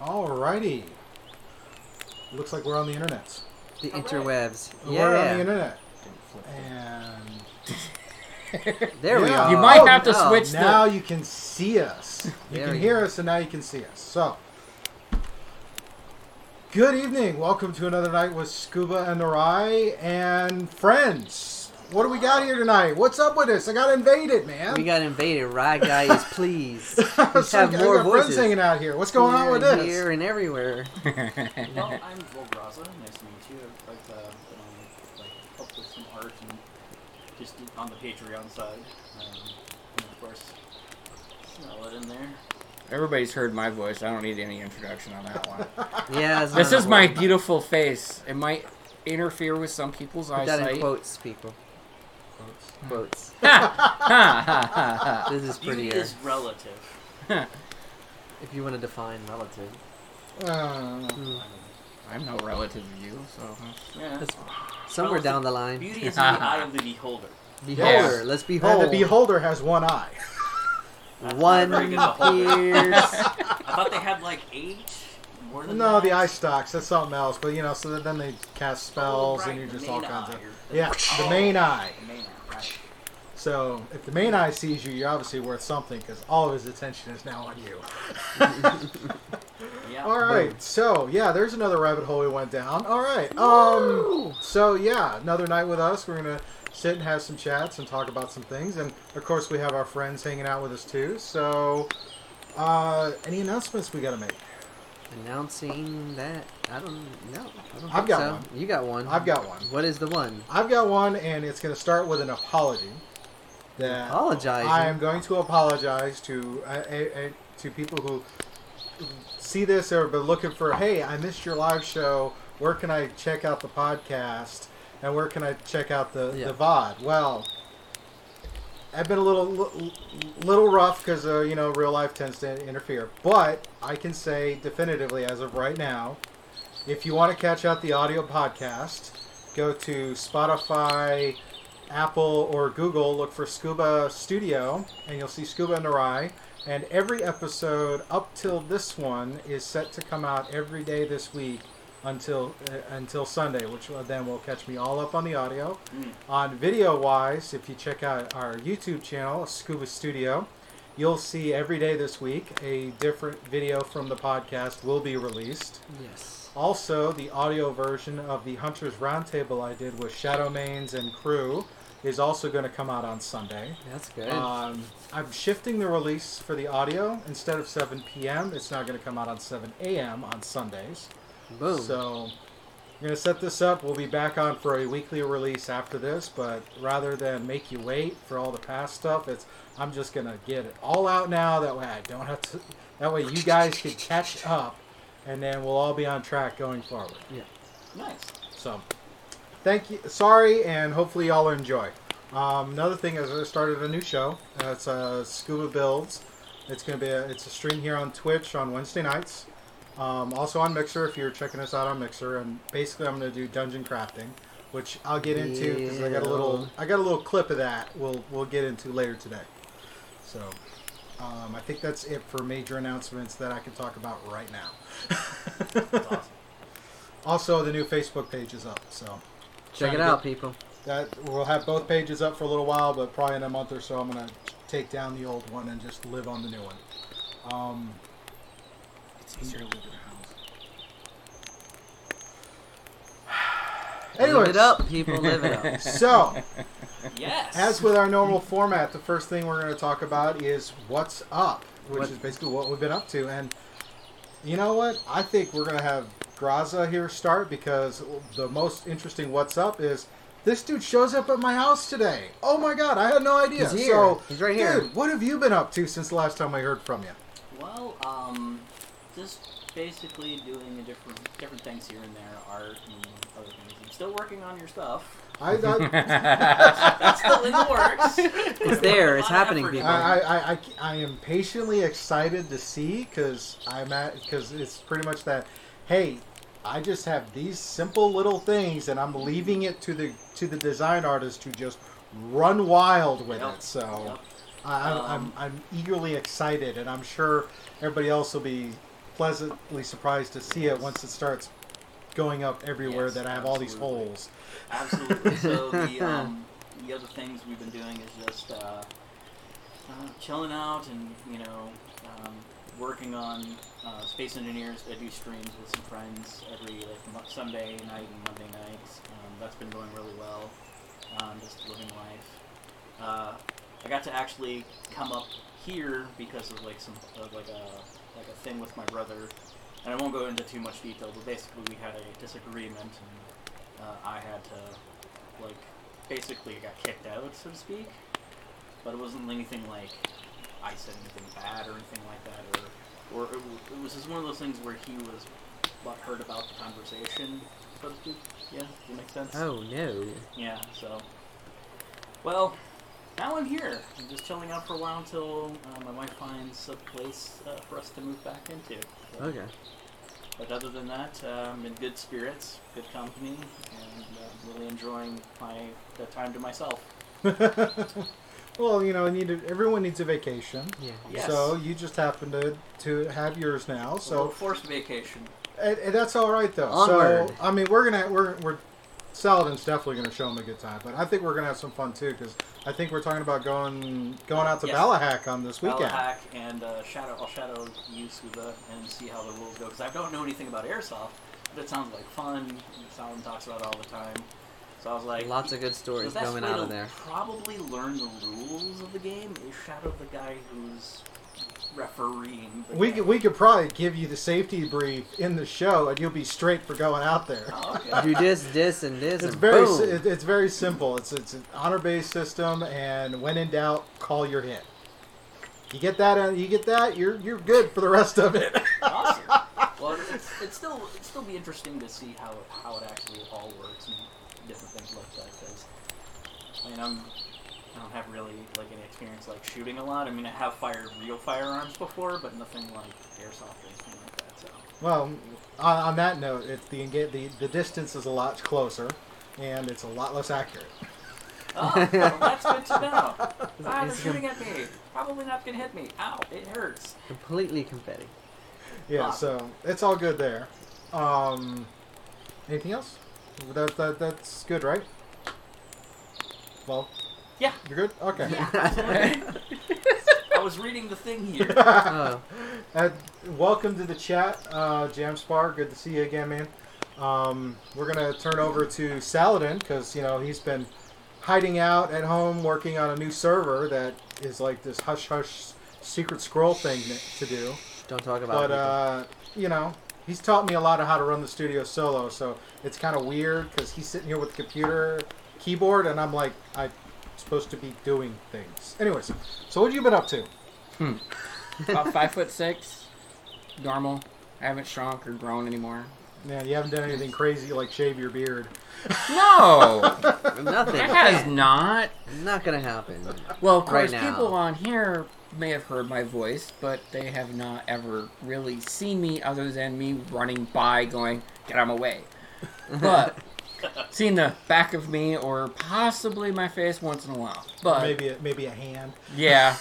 Alrighty. Looks like we're on the internet. The interwebs. Yeah. We're on the internet. And there we are. You might have to switch. Now you can see us. You can hear us, and now you can see us. So, good evening. Welcome to another night with Scuba and Arai and friends. What do we got here tonight? What's up with us? I got invaded, man. We got invaded. Right, guys, please. Let's have more voices. Friends hanging out here. What's going on with this? Here and everywhere. Well, I'm Vol Graza. Nice to meet you. I've helped with some art and just on the Patreon side. And of course, smell it in there. Everybody's heard my voice. I don't need any introduction on that one. Yeah. This is my beautiful face. It might interfere with some people's eyesight. That in quotes, people. Quotes. This is pretty. Beauty is relative. If you want to define relative. I'm no relative of you, so. Yeah. Somewhere relative, down the line. Beauty is in the eye of the beholder. Beholder. Yes. Let's behold. And the beholder has one eye. One pierce. I thought they had like 8. More than no, that. The eye stalks. That's something else. But you know, so then they cast spells and you're just all kinds of. Yeah, the main eye. The main eye, right. So if the main eye sees you, you're obviously worth something because all of his attention is now on you. Yeah. All right. Boom. So yeah, there's another rabbit hole we went down. All right. So yeah, another night with us. We're gonna sit and have some chats and talk about some things, and of course we have our friends hanging out with us too. So any announcements we gotta make? Announcing that I don't know. I've got one. You got one. I've got one. What is the one? I've got one, and it's going to start with an apology. That apologizing. I am going to apologize to people who see this or have been looking for. Hey, I missed your live show. Where can I check out the podcast? And where can I check out the VOD? Well, I've been a little rough because, you know, real life tends to interfere. But I can say definitively as of right now, if you want to catch out the audio podcast, go to Spotify, Apple, or Google, look for Scuba Studio, and you'll see Scuba and Arai. And every episode up till this one is set to come out every day this week until Sunday, which then will catch me all up on the audio. On video wise, if you check out our YouTube channel, Scuba Studio, you'll see every day this week a different video from the podcast will be released. Yes. Also, the audio version of the Hunters Roundtable I did with Shadow Mains and crew is also going to come out on Sunday. That's good. I'm shifting the release for the audio. Instead of 7 p.m., it's now going to come out on 7 a.m. on Sundays. Boom. So I'm going to set this up. We'll be back on for a weekly release after this, but rather than make you wait for all the past stuff, I'm just going to get it all out now. That way I don't have to. That way you guys can catch up, and then we'll all be on track going forward. Yeah. Nice. So thank you. Sorry, and hopefully y'all enjoy. Another thing is I started a new show. It's Scuba Builds. It's going to be it's a stream here on Twitch on Wednesday nights. Also on Mixer, if you're checking us out on Mixer, and basically I'm going to do dungeon crafting, which I'll get into because I got a little clip of that we'll get into later today. So I think that's it for major announcements that I can talk about right now. That's awesome. Also, the new Facebook page is up, so check it out, people. We'll have both pages up for a little while, but probably in a month or so, I'm going to take down the old one and just live on the new one. Easier to live in a house. Anyways. Live it up, people. Live it up. So, yes. As with our normal format, the first thing we're going to talk about is what's up, which is basically what we've been up to. And you know what? I think we're going to have Graza here start because the most interesting what's up is this dude shows up at my house today. Oh my God, I had no idea. He's here. So, he's right here. Dude, what have you been up to since the last time I heard from you? Well, just basically doing different things here and there, art and other things. I'm still working on your stuff. I thought that's still in the works. It's there. It's happening, people. I am patiently excited to see because it's pretty much that. Hey, I just have these simple little things, and I'm leaving it to the design artist to just run wild with it. So I'm eagerly excited, and I'm sure everybody else will be. pleasantly surprised to see it once it starts going up everywhere that I have all these holes. Absolutely. So the other things we've been doing is just chilling out and, you know, working on Space Engineers. I do streams with some friends every like, Sunday night and Monday nights. That's been going really well. Just living life. I got to actually come up here because of like some like a thing with my brother, and I won't go into too much detail. But basically, we had a disagreement, and I had to like basically I got kicked out, so to speak. But it wasn't anything like I said anything bad or anything like that, or it was just one of those things where he was butthurt about the conversation. So to speak. Yeah, does that make sense? Oh no. Yeah. So, well. Now I'm here. I'm just chilling out for a while until my wife finds a place for us to move back into. So, okay. But other than that, I'm in good spirits, good company, and really enjoying the time to myself. Well, you know, everyone needs a vacation. Yeah. Yes. So you just happen to have yours now. So well, forced vacation. And that's all right though. Onward. So I mean, we're Saladin's definitely going to show him a good time, but I think we're going to have some fun too because I think we're talking about going out to Balahack on this weekend. Balahack and I'll shadow you, Scuba, and see how the rules go because I don't know anything about airsoft. But it sounds like fun. Saladin talks about it all the time, so I was like, lots of good stories coming out of there. Probably learn the rules of the game is shadow the guy who's refereeing. We could probably give you the safety brief in the show, and you'll be straight for going out there. Oh, okay. Do this, and this. It's it's very simple. It's an honor-based system, and when in doubt, call your hit. You get that, you're good for the rest of it. Awesome. Well, it'd still be interesting to see how it actually all works and different things like that. Because I mean, I don't have really like any experience like shooting a lot. I mean, I have fired real firearms before, but nothing like airsoft or anything like that. So. Well, on that note, it's the distance is a lot closer, and it's a lot less accurate. Oh, well, that's good to know. Ah, they're shooting at me. Probably not gonna hit me. Ow, it hurts. Completely confetti. Yeah, so it's all good there. Anything else? That's good, right? Well. Yeah. You're good? Okay. Yeah. I was reading the thing here. Welcome to the chat, Jamspar. Good to see you again, man. We're going to turn over to Saladin because, you know, he's been hiding out at home working on a new server that is like this hush-hush secret scroll thing to do. Don't talk about it. But, you know, he's taught me a lot of how to run the studio solo, so it's kind of weird because he's sitting here with the computer keyboard, and I'm like, supposed to be doing things. Anyways, so what have you been up to? About 5'6", normal. I haven't shrunk or grown anymore. Yeah, you haven't done anything crazy like shave your beard. No, nothing. That has not. Not gonna happen. Well, of course, people on here may have heard my voice, but they have not ever really seen me other than me running by, going, "Get out of my way." But. Seen the back of me or possibly my face once in a while, but maybe a hand. Yeah.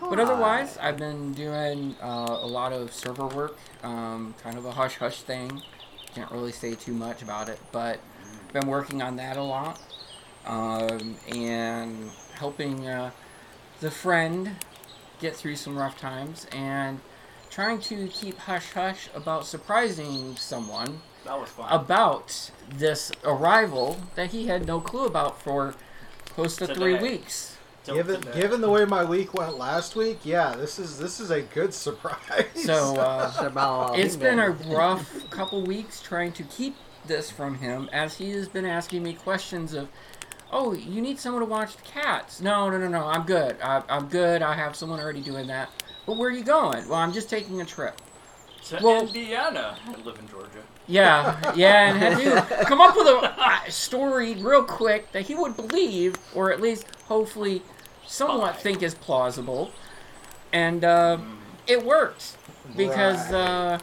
But otherwise, I've been doing a lot of server work, kind of a hush-hush thing. Can't really say too much about it, but been working on that a lot, and helping the friend get through some rough times and trying to keep hush-hush about surprising someone. That was fun. About this arrival that he had no clue about for close to 3 weeks. Given the way my week went last week, yeah, this is a good surprise. So it's been a rough couple weeks trying to keep this from him, as he has been asking me questions of, "Oh, you need someone to watch the cats?" No, I'm good. I'm good. I have someone already doing that. But where are you going? Well, I'm just taking a trip. To Indiana. I live in Georgia. Yeah, and had to come up with a story real quick that he would believe, or at least hopefully somewhat think is plausible. And it worked, because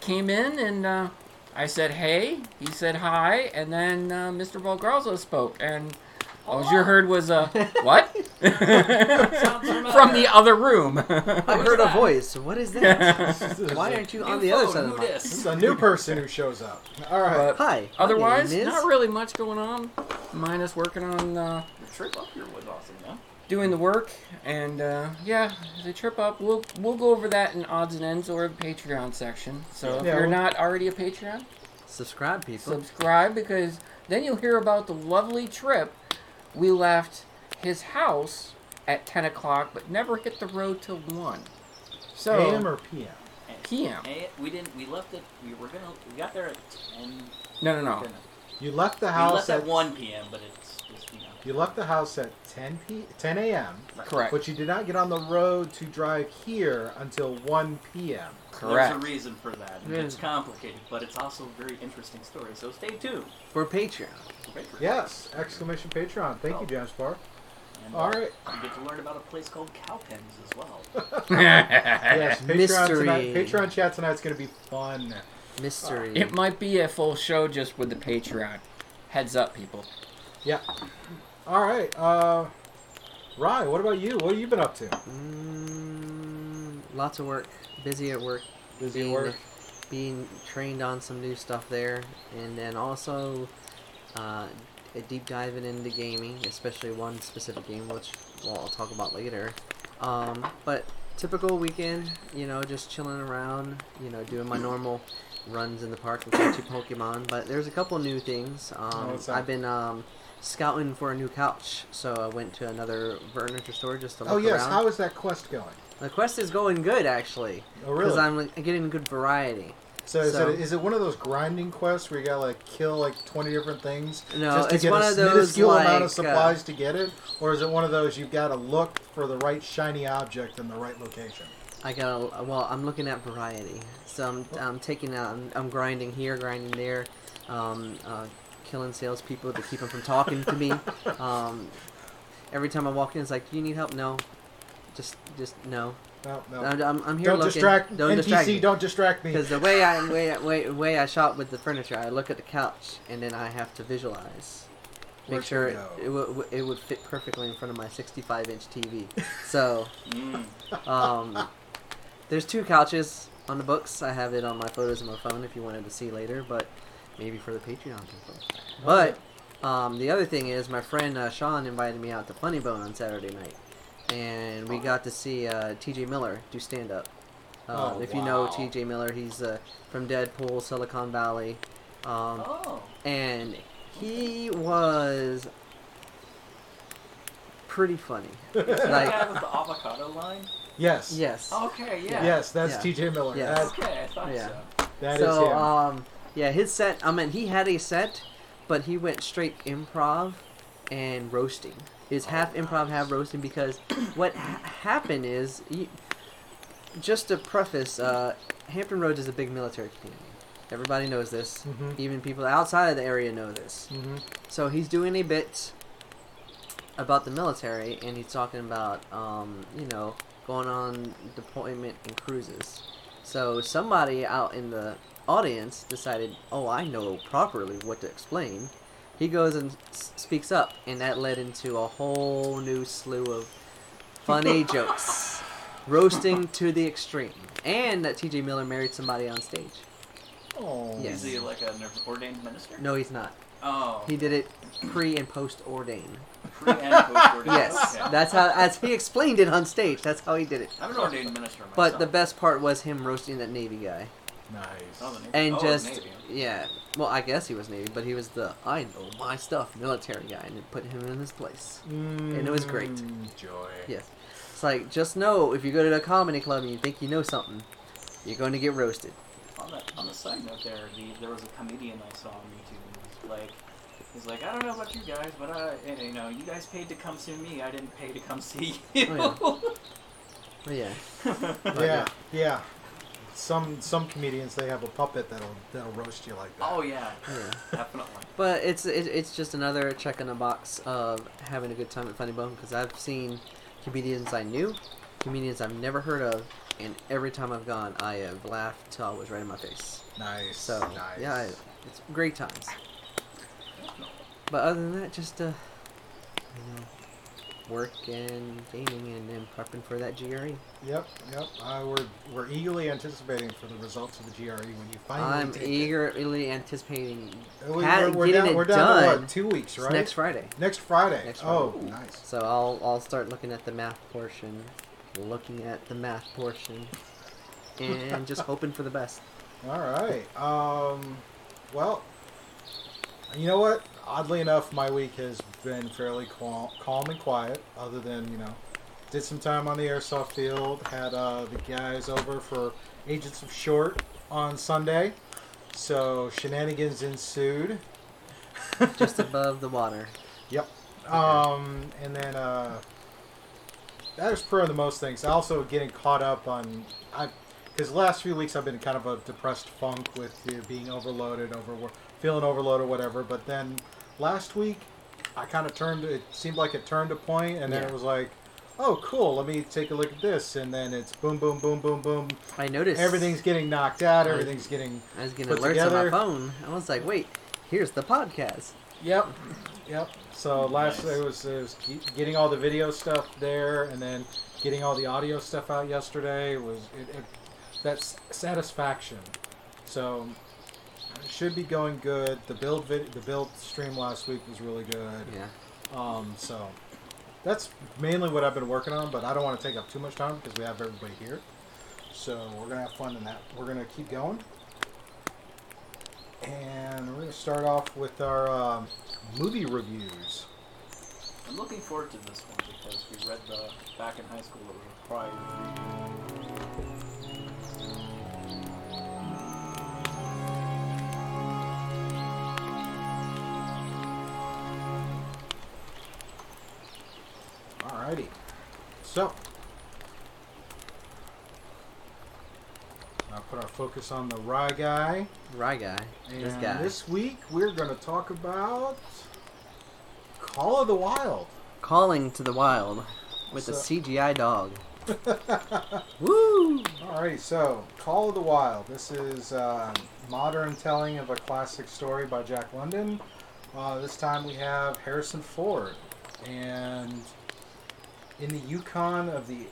came in and I said, hey, he said hi, and then Mr. Vol Graza spoke, and all you heard was, what? From the other room. I heard a voice. What is that? Why aren't you on the other side of the mic? This is a new person who shows up. All right. Hi. Otherwise, not really much going on. Minus working on... the trip up here was awesome, huh? Doing the work. And, yeah, the trip up. We'll go over that in odds and ends or the Patreon section. So if you're not already a Patreon... Subscribe, people. Subscribe, because then you'll hear about the lovely trip. We left his house at 10 o'clock, but never hit the road till 1. So a.m. or p.m.? P.m. We didn't. We left it. We got there at 10. No. You left the house at 1 p.m., but it's just, you know. You left the house at 10 a.m. Right. Correct. But you did not get on the road to drive here until 1 p.m. Correct. There's a reason for that. And it's complicated, but it's also a very interesting story. So stay tuned. For Patreon. Yes. Exclamation Patreon. Thank you, James Barr. All right. You get to learn about a place called Cowpens as well. Yes. Patreon chat tonight's going to be fun. Mystery. It might be a full show just with the Patreon. Heads up, people. Yeah. All right. Rye, what about you? What have you been up to? Lots of work. Busy at work. Being trained on some new stuff there. And then also deep diving into gaming, especially one specific game, which I'll talk about later. But typical weekend, you know, just chilling around, you know, doing my normal runs in the park with two Pokemon. But there's a couple new things. I've been scouting for a new couch, so I went to another furniture store just to look around. Oh, yes. How is that quest going? The quest is going good, actually. Oh, really? Because I'm getting good variety. So is it one of those grinding quests where you gotta kill 20 different things just to get a minuscule amount of supplies to get it, or is it one of those you've got to look for the right shiny object in the right location? I'm looking at variety, so I'm taking out, I'm grinding here, grinding there, killing salespeople to keep them from talking to me. Every time I walk in, it's like, do you need help? No. Just no. No. I'm here looking. Don't distract me. Because the way I shop with the furniture, I look at the couch and then I have to visualize, make sure it would fit perfectly in front of my 65-inch TV. So, there's two couches on the books. I have it on my photos on my phone if you wanted to see later, but maybe for the Patreon people. But the other thing is, my friend Sean invited me out to Funny Bone on Saturday night. And we got to see T.J. Miller do stand-up. You know T.J. Miller, he's from Deadpool, Silicon Valley. And he was pretty funny. Is that the guy with the avocado line? Yes. Yes. Okay, yeah. Yes, that's T.J. Miller. Yes. Okay, I thought so. That is him. His set, he had a set, but he went straight improv and roasting. Is half improv, half roasting, because what happened is, just to preface, Hampton Roads is a big military community. Everybody knows this. Mm-hmm. Even people outside of the area know this. Mm-hmm. So he's doing a bit about the military, and he's talking about, going on deployment and cruises. So somebody out in the audience decided, I know properly what to explain. He goes and speaks up, and that led into a whole new slew of funny jokes. Roasting to the extreme. And that T.J. Miller married somebody on stage. Oh. Yes. Is he an ordained minister? No, he's not. Oh. He did it pre and post ordain. Pre and post ordain. Yes. Okay. That's how, as he explained it on stage, that's how he did it. I'm an ordained minister myself. But the best part was him roasting that Navy guy. Nice. Well, I guess he was Navy, but he was the I know my stuff military guy, and it put him in his place. And it was great. Joy. Yes. It's like, just know, if you go to the comedy club and you think you know something, you're going to get roasted. On the side note there, there was a comedian I saw on YouTube, and he's like, I don't know about you guys, but you guys paid to come see me. I didn't pay to come see you. Oh, yeah. Yeah. Some comedians, they have a puppet that'll roast you like that. Oh yeah. Definitely. But it's just another check in the box of having a good time at Funny Bone, because I've seen comedians I knew, comedians I've never heard of, and every time I've gone, I have laughed till it was right in my face. Nice. So it's great times. But other than that, just work and gaming and prepping for that GRE. Yep. We're eagerly anticipating for the results of the GRE when you finally. I'm eagerly anticipating. We're down to what, 2 weeks, right? It's next Friday. Oh, nice. So I'll start looking at the math portion, and just hoping for the best. All right. Well, you know what? Oddly enough, my week has been fairly calm and quiet, other than, did some time on the airsoft field, had the guys over for Agents of S.H.O.R.T. on Sunday, so shenanigans ensued. Just above the water. Yep. Okay. And then that was for the most things. Also getting caught up on... Because the last few weeks I've been kind of a depressed funk with being overloaded, feeling overloaded, whatever. But then last week I kind of it seemed like it turned a point, and then it was like, oh, cool, let me take a look at this. And then it's boom, boom, boom, boom, boom. I noticed. Everything's getting knocked out. Everything's getting I was getting alerts on my phone. I was like, wait, here's the podcast. Yep. So it was getting all the video stuff there and then getting all the audio stuff out yesterday. That's satisfaction. So it should be going good. The build stream last week was really good. Yeah. So that's mainly what I've been working on, but I don't want to take up too much time because we have everybody here. So we're gonna have fun in that. We're gonna keep going, and we're gonna start off with our movie reviews. I'm looking forward to this one because we read the back in high school that we were required. Alrighty, so I'll put our focus on the Rye Guy. And this guy. This week we're going to talk about Call of the Wild. Calling to the Wild with a CGI dog. Woo! Alrighty, so Call of the Wild. This is a modern telling of a classic story by Jack London. This time we have Harrison Ford. And... in the Yukon of the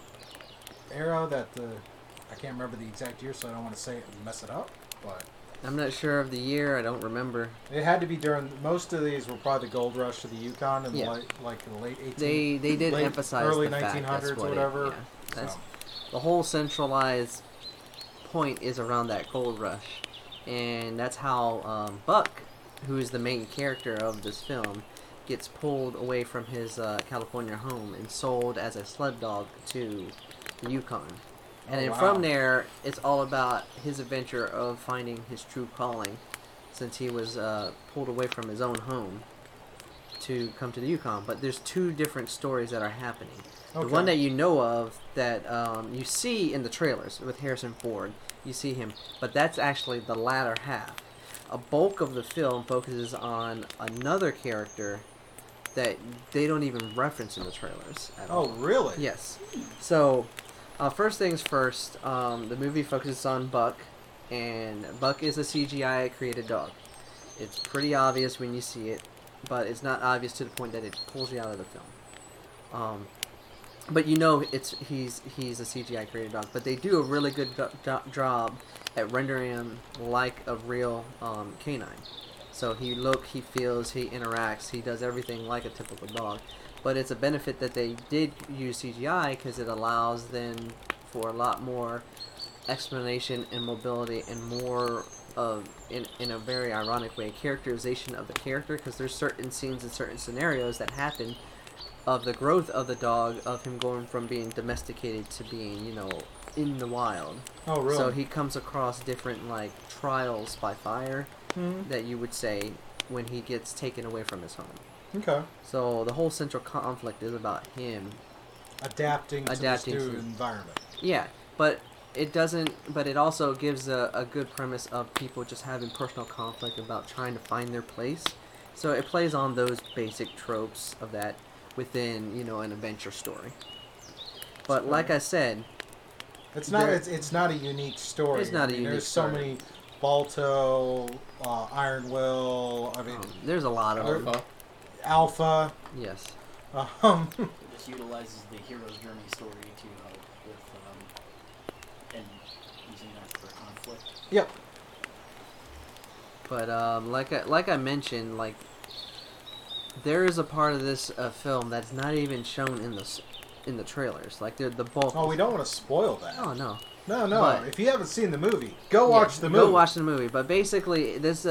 era I can't remember the exact year, so I don't want to say it and mess it up, but... I'm not sure of the year, I don't remember. It had to be during... most of these were probably the gold rush to the Yukon in the late 1800s. They did emphasize early 1900s or whatever. The whole centralized point is around that gold rush. And that's how Buck, who is the main character of this film... gets pulled away from his California home and sold as a sled dog to the Yukon. And then from there, it's all about his adventure of finding his true calling, since he was pulled away from his own home to come to the Yukon. But there's two different stories that are happening. Okay. The one that you know of that you see in the trailers with Harrison Ford, you see him, but that's actually the latter half. A bulk of the film focuses on another character that they don't even reference in the trailers at all. Oh, really? Yes. So, first things first, the movie focuses on Buck, and Buck is a CGI-created dog. It's pretty obvious when you see it, but it's not obvious to the point that it pulls you out of the film. But he's a CGI-created dog, but they do a really good job at rendering him like a real canine. So he feels, he interacts, he does everything like a typical dog. But it's a benefit that they did use CGI because it allows then for a lot more explanation and mobility and more of, in a very ironic way, characterization of the character, because there's certain scenes and certain scenarios that happen of the growth of the dog, of him going from being domesticated to being, in the wild. Oh, really? So he comes across different, trials by fire that you would say when he gets taken away from his home. Okay. So the whole central conflict is about him adapting to this new environment. Yeah, but it doesn't... but it also gives a good premise of people just having personal conflict about trying to find their place. So it plays on those basic tropes of that within, an adventure story. But like I said... It's not a unique story. It's not a unique story. There's so many Balto, Iron Will. There's a lot of them. Alpha. Yes. This utilizes the hero's journey story to help with and using that for conflict. Yep. But like I mentioned, like there is a part of this film that's not even shown in the trailers. Like the bulk. Oh, we don't want to spoil that. Oh no. No, no. But, if you haven't seen the movie, go watch the movie. Go watch the movie. But basically, this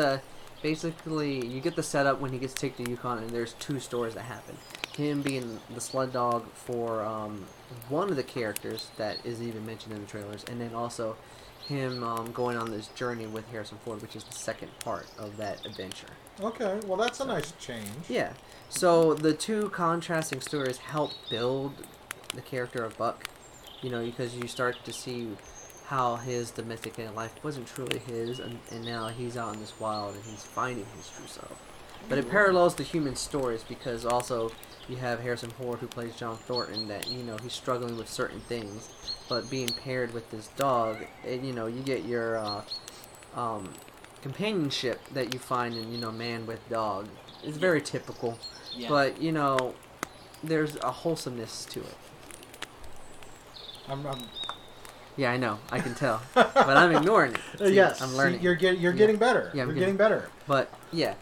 basically you get the setup when he gets taken to Yukon, and there's two stories that happen. Him being the sled dog for one of the characters that is even mentioned in the trailers, and then also him going on this journey with Harrison Ford, which is the second part of that adventure. Okay, well that's a nice change. Yeah. So the two contrasting stories help build the character of Buck. You know, because you start to see how his domestic life wasn't truly his, and now he's out in this wild, and he's finding his true self. But it parallels the human stories, because also you have Harrison Ford, who plays John Thornton, that, you know, he's struggling with certain things, but being paired with this dog, and, you know, you get your companionship that you find in, you know, man with dog. It's very typical, but, you know, there's a wholesomeness to it. Yeah, I know. I can tell, but I'm ignoring it. See, yes, I'm learning. See, you're getting better. Yeah, you're getting better. But yeah,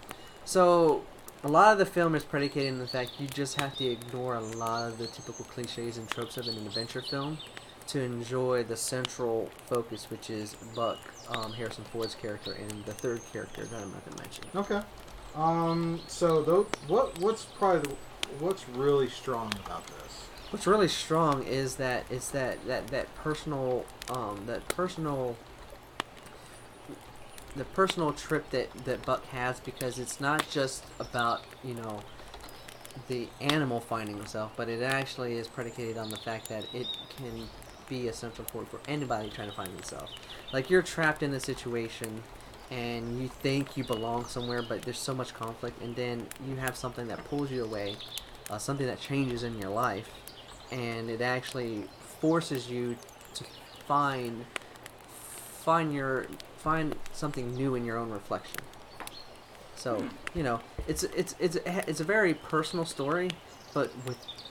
so a lot of the film is predicated on the fact you just have to ignore a lot of the typical cliches and tropes of an adventure film to enjoy the central focus, which is Buck, Harrison Ford's character, and the third character that I'm not going to mention. Okay. So what's really strong about this? What's really strong is that it's that personal trip that Buck has, because it's not just about, you know, the animal finding himself, but it actually is predicated on the fact that it can be a central point for anybody trying to find themselves. Like, you're trapped in a situation and you think you belong somewhere, but there's so much conflict, and then you have something that pulls you away, something that changes in your life. And it actually forces you to find something new in your own reflection. So, you know, it's a very personal story, but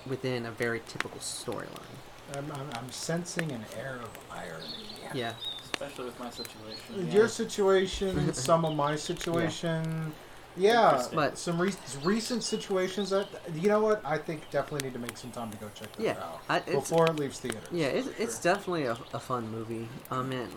within a very typical storyline. I'm sensing an air of irony. Yeah. Especially with my situation. Yeah. Your situation, some of my situation. Yeah, but some recent situations that, you know what, I think definitely need to make some time to go check that out before it leaves theaters. Yeah, it's definitely a fun movie. I mean,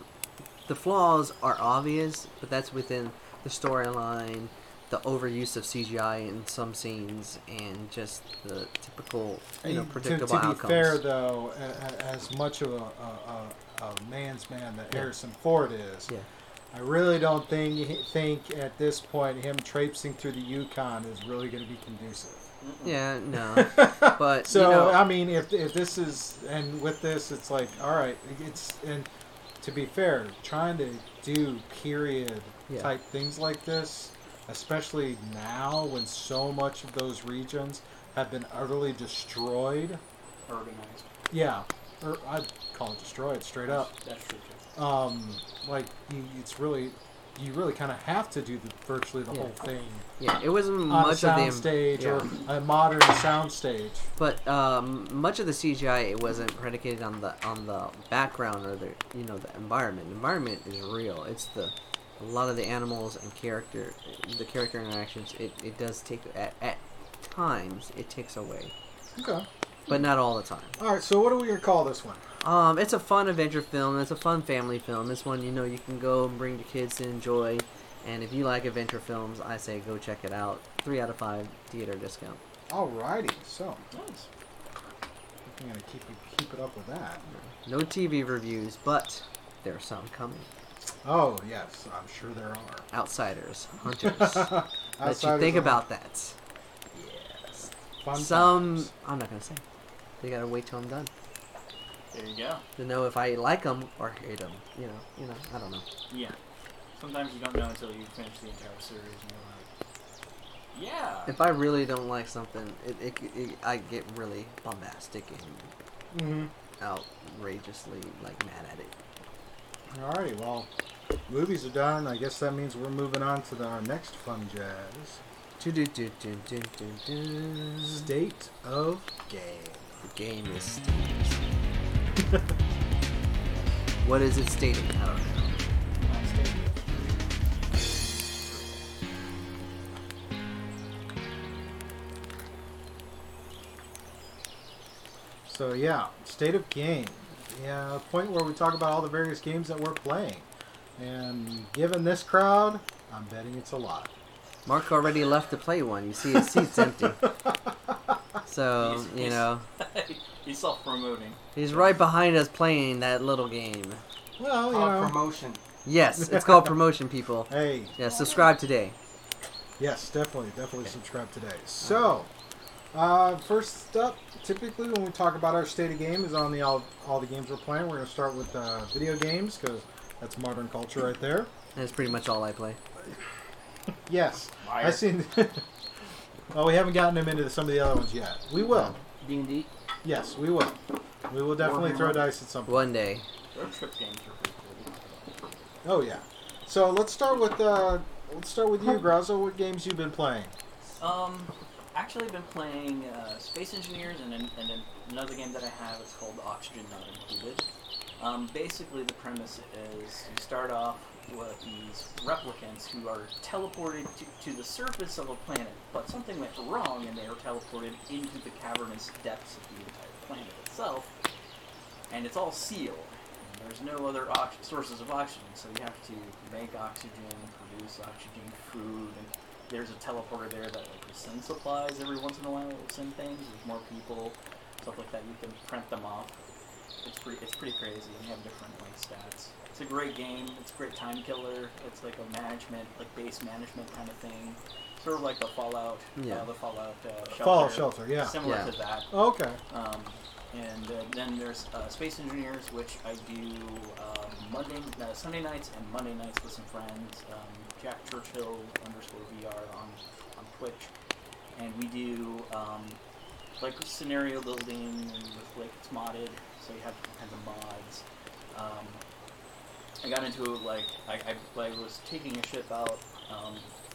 the flaws are obvious, but that's within the storyline, the overuse of CGI in some scenes, and just the typical, you know, predictable outcomes. To be fair, though, as much of a man's man that Harrison Ford is, I really don't think at this point him traipsing through the Yukon is really going to be conducive. Yeah, no. But so, you know, I mean, if this is, and with this, it's like, all right, it's, and to be fair, trying to do period type things like this, especially now when so much of those regions have been utterly destroyed, urbanized. Yeah, or I'd call it destroyed straight up. That's true. Like, you really kind of have to do virtually the whole thing. Yeah, it wasn't much of the soundstage or a modern soundstage. But much of the CGI, it wasn't predicated on the background or the, you know, the environment. The environment is real. It's a lot of the animals and the character interactions. It does take at times. It takes away. Okay. But not all the time. All right, so what are we going to call this one? It's a fun adventure film. It's a fun family film. This one, you know, you can go and bring the kids to enjoy. And if you like adventure films, I say go check it out. 3 out of 5 theater discount. All righty. So, nice. I'm going to keep it up with that. No TV reviews, but there are some coming. Oh, yes. I'm sure there are. Outsiders. Hunters. Let you think about that. Yes. Fun some, times. I'm not going to say. They got to wait till I'm done. There you go. To know if I like them or hate them. You know, I don't know. Yeah. Sometimes you don't know until you finish the entire series and you're like, yeah. If I really don't like something, I get really bombastic and outrageously, like, mad at it. Alrighty, well, movies are done. I guess that means we're moving on to our next fun jazz. State of Games. The game is stating. What is it stating? I don't know. So yeah, state of game. Yeah, a point where we talk about all the various games that we're playing. And given this crowd, I'm betting it's a lot. Mark already left to play one. You see his seat's empty. So, you know. He's self-promoting. He's right behind us playing that little game. Well, you know. Promotion. Yes, it's called promotion, people. Hey. Yeah, subscribe today. Yes, definitely. Definitely subscribe today. So, first up, typically when we talk about our state of game is on the all the games we're playing. We're going to start with video games because that's modern culture right there. That's pretty much all I play. Yes. Liar. I've seen... Well, we haven't gotten him into some of the other ones yet. We will. D&D? Yes, we will. We will definitely throw dice at some point. One day. Road trip games are pretty cool. Oh, yeah. So let's start with you, Graza. What games you've been playing? Actually, I've been playing Space Engineers and another game that I have. It's called Oxygen Not Included. Basically, the premise is you start off with these replicants who are teleported to the surface of a planet, but something went wrong and they are teleported into the cavernous depths of the entire planet itself, and it's all sealed. And there's no other sources of oxygen, so you have to make oxygen, produce oxygen, food, and there's a teleporter there that like sends supplies every once in a while, send things, there's more people, stuff like that, you can print them off. It's pretty crazy, and you have different like stats. It's a great game. It's a great time killer. It's like a management, like base management kind of thing, sort of like the Fallout, Shelter. Fallout Shelter, yeah, similar to that. Oh, okay. Then there's Space Engineers, which I do Sunday nights and Monday nights with some friends. Jack Churchill _VR on Twitch, and we do like scenario building and like it's modded. So you have different kinds of mods. I got into it like I was taking a ship out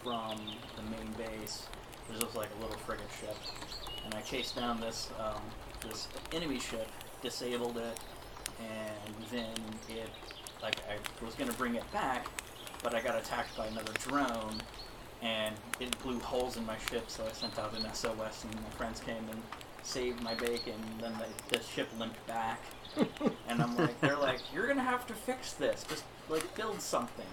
from the main base. This was like a little frigate ship, and I chased down this this enemy ship, disabled it, and then it like I was gonna bring it back, but I got attacked by another drone, and it blew holes in my ship. So I sent out an SOS, and my friends came and saved my bacon, and then the ship limped back, and I'm like, they're like, you're gonna have to fix this, just like build something,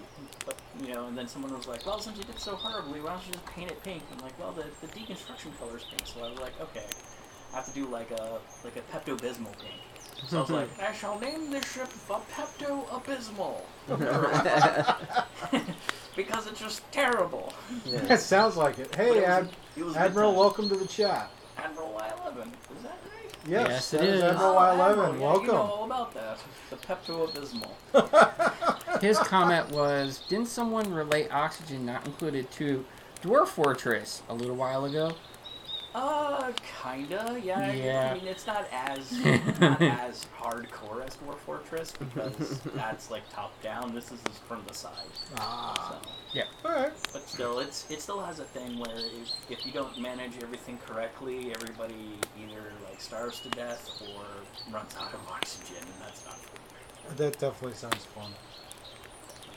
but you know. And then someone was like, well, since you did so horribly, why don't you just paint it pink? I'm like, well, the deconstruction color is pink, so I was like, okay, I have to do like a Pepto-Bismol pink. So I was like, I shall name this ship Pepto-Abysmal. Because it's just terrible. Yeah. That sounds like it. Hey, Admiral, welcome to the chat. Admiral Y11, is that right? Yes, it is. Admiral Y11, welcome. Yeah, you know all about that. The Pepto-Abysmal. His comment was, didn't someone relate Oxygen Not Included to Dwarf Fortress a little while ago? Kinda, yeah. I mean, it's not as hardcore as Dwarf Fortress because that's like top down. This is from the side. Ah, so. Yeah. All right. But still, it still has a thing where if you don't manage everything correctly, everybody either like starves to death or runs out of oxygen, and that's not fun. That definitely sounds fun.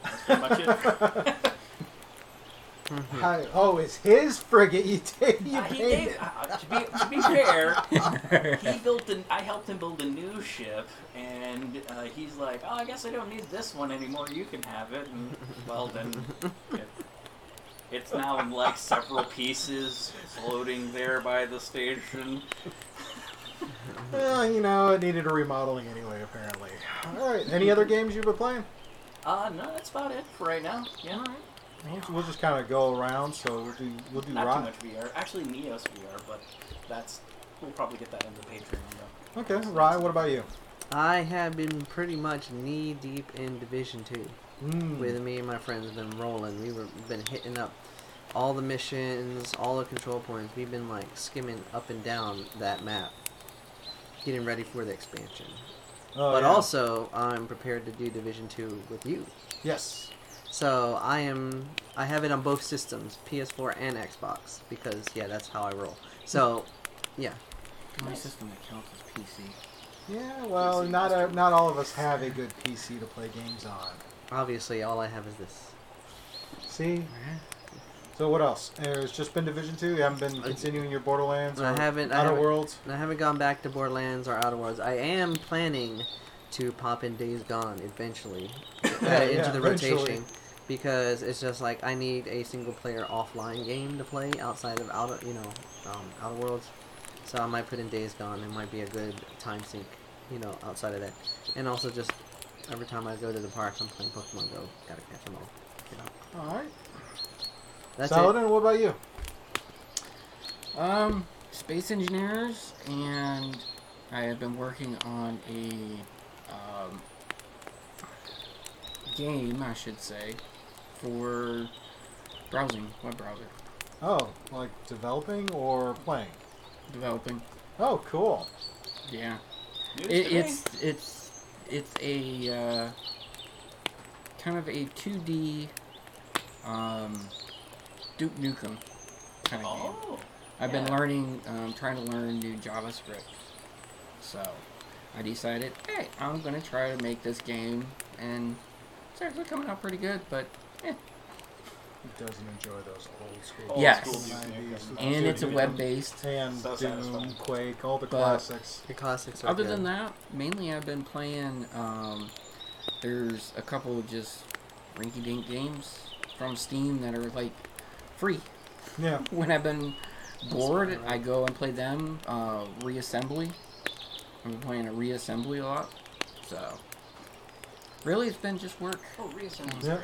That's pretty much it. Mm-hmm. It's his frigate. To be fair, I helped him build a new ship, and he's like, oh, I guess I don't need this one anymore. You can have it. And, well, then it's now in like several pieces floating there by the station. Well, you know, it needed a remodeling anyway, apparently. All right. Any other games you've been playing? No, that's about it for right now. Yeah. All right. We'll just kind of go around, so we'll do not too much VR. Actually, Neos VR, but we'll probably get that in the Patreon. Though. Okay, Rye, what about you? I have been pretty much knee deep in Division 2. With me and my friends have been rolling. We've been hitting up all the missions, all the control points. We've been like skimming up and down that map, getting ready for the expansion. Oh, but also, I'm prepared to do Division 2 with you. Yes. So I have it on both systems, PS4 and Xbox, because that's how I roll. So, yeah. The only system that counts is PC. Yeah, well, not all of us have a good PC to play games on. Obviously, all I have is this. See? Yeah. So what else? It's just been Division 2? You haven't been continuing your Borderlands or Outer Worlds? I haven't gone back to Borderlands or Outer Worlds. I am planning to pop in Days Gone eventually into the rotation because it's just like I need a single player offline game to play outside of Outer Worlds. So I might put in Days Gone. It might be a good time sink, outside of that. And also just every time I go to the parks, I'm playing Pokemon Go. Gotta catch them all. All right. Saladin, what about you? Space Engineers, and I have been working on a game, I should say, for browsing, web browser. Oh, like developing or playing? Developing. Oh, cool. Yeah. It's a kind of a 2D Duke Nukem kind of game. I've been learning, trying to learn new JavaScript. So I decided, hey, I'm going to try to make this game, and it's actually coming out pretty good, but eh. Who doesn't enjoy those old school? Yes. And it's a web-based. And Doom, Quake, all the classics. The classics are good. Other than that, mainly I've been playing, there's a couple of just rinky-dink games from Steam that are like free. Yeah. When I've been bored, I go and play them. Reassembly. I've been playing a Reassembly a lot. So really, it's been just work. Oh, Reassembly's great.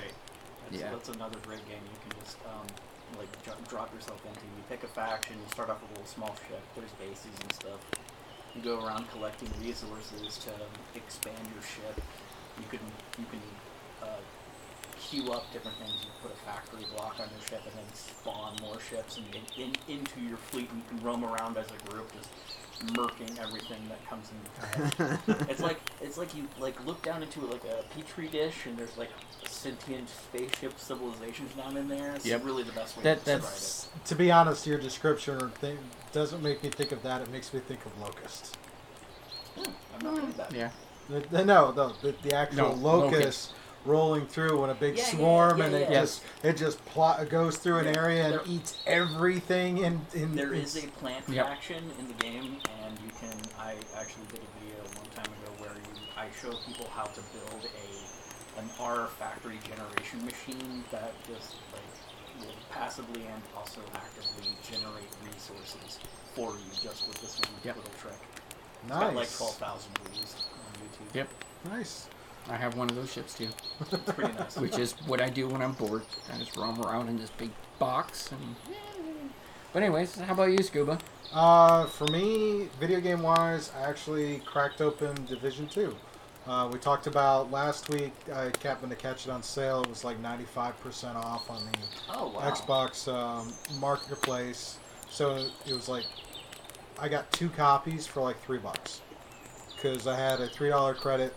That's another great game. You can just drop yourself into. You pick a faction. You start off with a little small ship. There's bases and stuff. You go around collecting resources to expand your ship. You can queue up different things. You put a factory block on your ship and then spawn more ships and into your fleet, and you can roam around as a group just murking everything that comes in the it's like you look down into like a petri dish and there's like a sentient spaceship civilizations down in there. It's really the best way to describe it. To be honest, your description doesn't make me think of that. It makes me think of Locust. I'm not good at that. Yeah. The actual locust rolling through when a big swarm and it just goes through an area and eats everything. There is a plant faction in the game, and you can. I actually did a video a long time ago where I show people how to build an R factory generation machine that just will passively and also actively generate resources for you just with this one little trick. Nice. It's got like 12,000 views on YouTube. Yep. Nice. I have one of those ships too. That's pretty nice. Which is what I do when I'm bored. I just roam around in this big box. But anyways, how about you, Scuba? For me, video game wise, I actually cracked open Division 2. We talked about last week. I happened to catch it on sale. It was like 95% off on the Xbox marketplace. So it was like I got 2 copies for like $3 because I had a $3 credit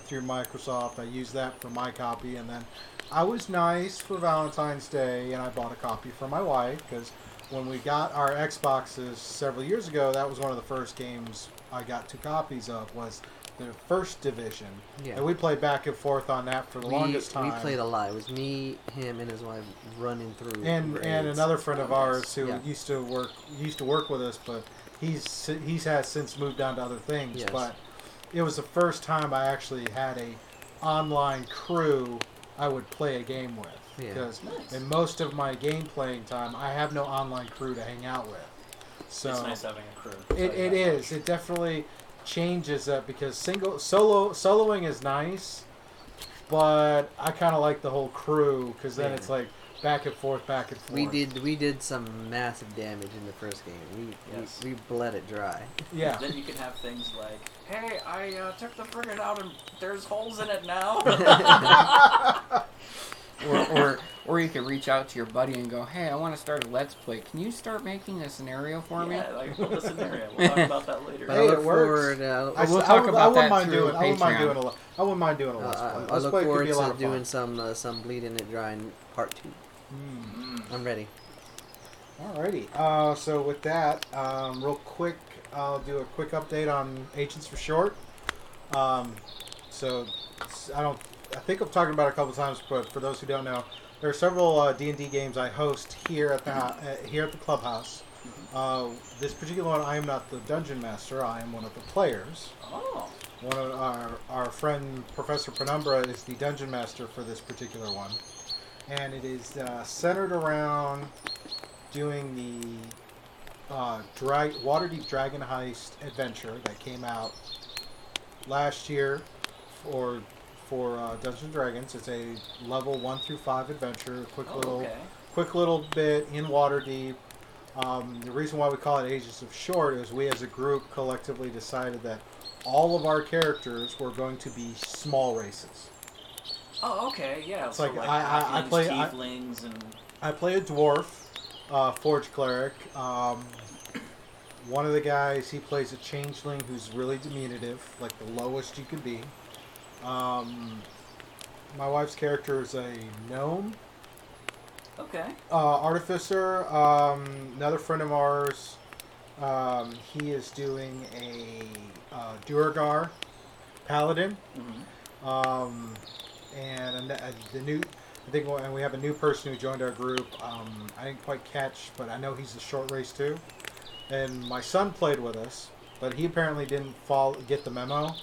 through Microsoft. I used that for my copy, and then I was nice for Valentine's Day and I bought a copy for my wife, because when we got our Xboxes several years ago, that was one of the first games I got 2 copies of, was the first Division. Yeah. And we played back and forth on that for the longest time. We played a lot. It was me, him, and his wife running through. And another friend of ours who used to work with us, but he's since moved on to other things. Yes. But it was the first time I actually had an online crew I would play a game with. Because in most of my game playing time, I have no online crew to hang out with. So it's nice having a crew. It is. It definitely changes that, because soloing is nice, but I kind of like the whole crew, because then it's like back and forth, back and forth. We did some massive damage in the first game. We bled it dry. Yeah. Then you can have things like, hey, I took the frigate out and there's holes in it now. or you could reach out to your buddy and go, hey, I want to start a Let's Play. Can you start making a scenario for me? Yeah, like build a scenario. We'll talk about that later. Hey, it works. We'll talk about that through Patreon. I wouldn't mind doing a Let's Play. I look forward to doing some bleeding it dry in part 2. I'm ready. Alrighty. So with that, real quick, I'll do a quick update on Agents for short. I think I'm talking about it a couple times, but for those who don't know, there are several D&D games I host here at the clubhouse. Mm-hmm. This particular one, I am not the dungeon master. I am one of the players. Oh. One of our friend Professor Penumbra is the dungeon master for this particular one, and it is centered around doing the Waterdeep Dragon Heist adventure that came out last year for Dungeons and Dragons. It's a level 1 through 5 adventure, quick little bit in Waterdeep. The reason why we call it Agents of S.H.O.R.T. is we as a group collectively decided that all of our characters were going to be small races. Oh, okay, yeah. It's so like I play tieflings and I play a dwarf, forge cleric. One of the guys, he plays a changeling who's really diminutive, like the lowest you could be. My wife's character is a gnome. Okay. Artificer. Another friend of ours. He is doing a Duergar paladin. Mm-hmm. And we have a new person who joined our group. I didn't quite catch, but I know he's a short race too. And my son played with us, but he apparently didn't get the memo,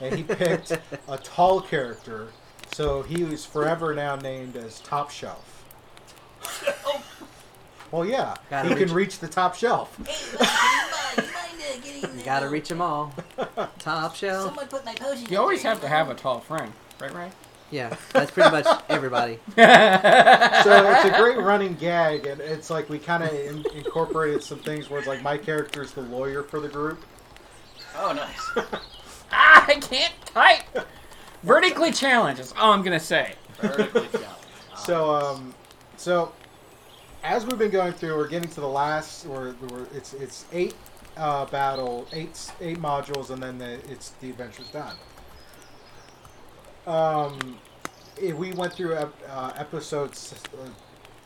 and he picked a tall character, so he was forever now named as Top Shelf. Well, yeah, he can reach the top shelf. You gotta reach them all. Top shelf. Someone put my potion. You always have to have a tall friend, right, Ryan? Yeah, that's pretty much everybody. So it's a great running gag, and it's like we kind of incorporated some things where it's like my character's the lawyer for the group. Oh, nice. I can't type. Vertically challenged is all I'm gonna say. Vertically challenged. So as we've been going through, we're getting to the last. It's eight battle, eight modules, and then the adventure's done. We went through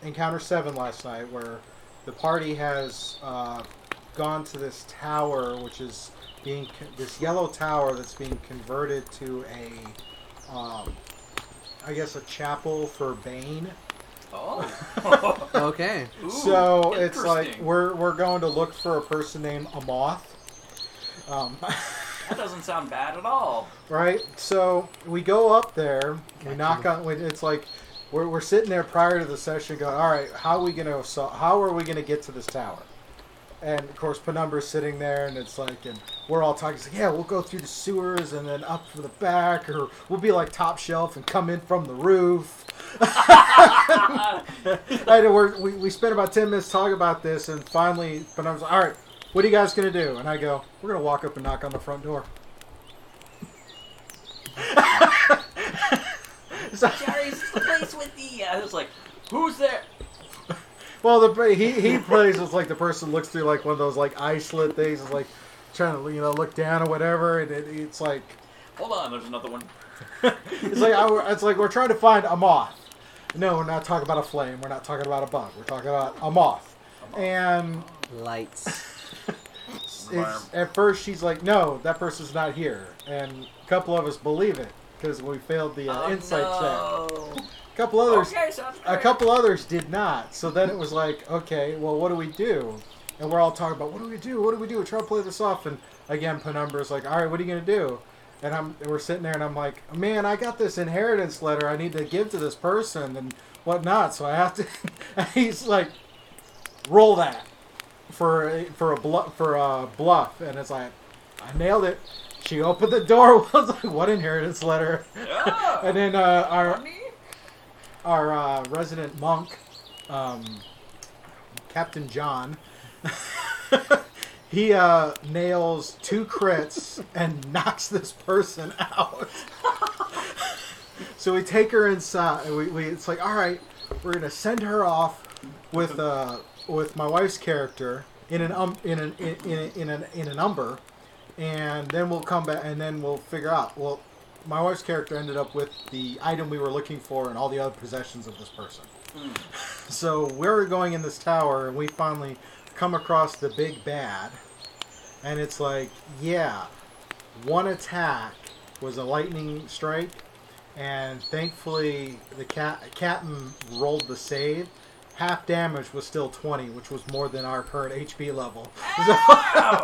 Encounter 7 last night, where the party has gone to this tower, which is being this yellow tower that's being converted to a chapel for Bane. Oh. Okay. Ooh, so it's like we're going to look for a person named Amoth. That doesn't sound bad at all. Right? So we go up there. We knock on. It's like we're sitting there prior to the session, going, "All right, how are we gonna get to this tower?" And of course, Penumbra's sitting there, and it's like, and we're all talking. It's like, yeah, we'll go through the sewers and then up from the back, or we'll be like Top Shelf and come in from the roof. And we spent about 10 minutes talking about this, and finally, Penumbra's like, "All right, what are you guys going to do?" And I go, "We're going to walk up and knock on the front door." Jerry's the place with the... I was like, "Who's there?" Well, he plays as like the person looks through like one of those like eye slit things, is like trying to look down or whatever, and it's like... Hold on, there's another one. It's like we're trying to find a moth. No, we're not talking about a flame. We're not talking about a bug. We're talking about a moth. And... Lights. At first, she's like, "No, that person's not here," and a couple of us believe it because we failed the insight check. A couple others, did not. So then it was like, okay, well, what do we do? And we're all talking about what do we do? We're trying to play this off, and again, Penumbra's like, "All right, what are you gonna do?" And we're sitting there, and I'm like, "Man, I got this inheritance letter I need to give to this person and whatnot, so I have to." And he's like, "Roll that." For a bluff, and it's like, I nailed it. She opened the door. Was like, "What inheritance letter?" Oh, and then our resident monk, Captain John, he nails 2 crits and knocks this person out. So we take her inside. We it's like, all right, we're gonna send her off with with my wife's character in an umber, and then we'll come back and then we'll figure out. Well, my wife's character ended up with the item we were looking for and all the other possessions of this person. Mm. So we're going in this tower, and we finally come across the big bad, And it's like, yeah, one attack was a lightning strike, and thankfully the captain rolled the save. Half damage was still 20, which was more than our current HP level.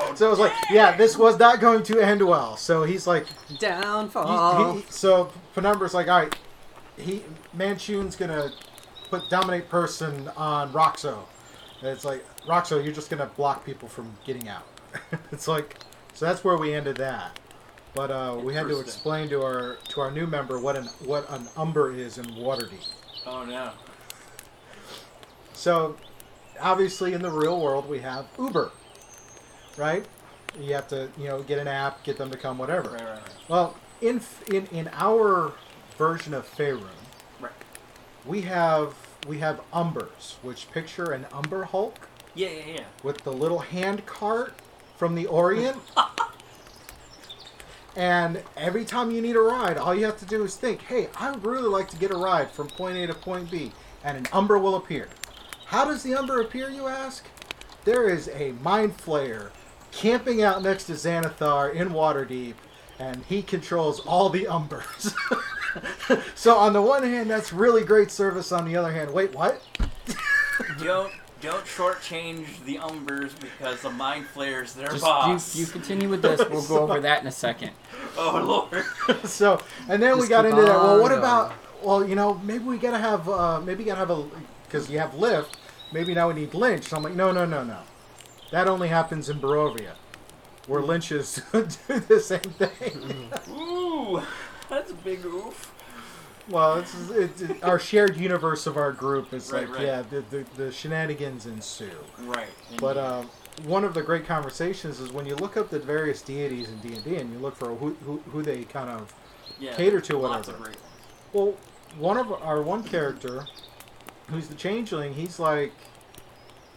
So, so it was like, yeah, this was not going to end well. So he's like... Downfall. So Penumbra's like, all right, Manchun's going to put Dominate Person on Roxo. And it's like, Roxo, you're just going to block people from getting out. It's like... So that's where we ended that. But we had to explain to our new member what an Umber is in Waterdeep. Oh, no. So, obviously, in the real world, we have Uber, right? You have to, get an app, get them to come, whatever. Right. Well, in our version of Faerun, right, we have Umbers, which picture an Umber Hulk. Yeah. With the little hand cart from the Orient. And every time you need a ride, all you have to do is think, hey, I would really like to get a ride from point A to point B, and an Umber will appear. How does the Umber appear, you ask? There is a mind flayer camping out next to Xanathar in Waterdeep, and he controls all the Umbers. So on the one hand, that's really great service. On the other hand, wait, what? Don't shortchange the Umbers because the mind flayer's their boss. You continue with this. We'll go over that in a second. Oh, Lord. So, and then we got into that. Well, what about, maybe we got to have, because you have Lyft. Maybe now we need Lynch. So I'm like, no. That only happens in Barovia, where lynches do the same thing. Ooh, that's a big oof. Well, it's our shared universe of our group is the shenanigans ensue. Right. But one of the great conversations is when you look up the various deities in D&D and you look for who they kind of cater to, whatever. Lots of great ones. Well, one character, who's the Changeling, he's like,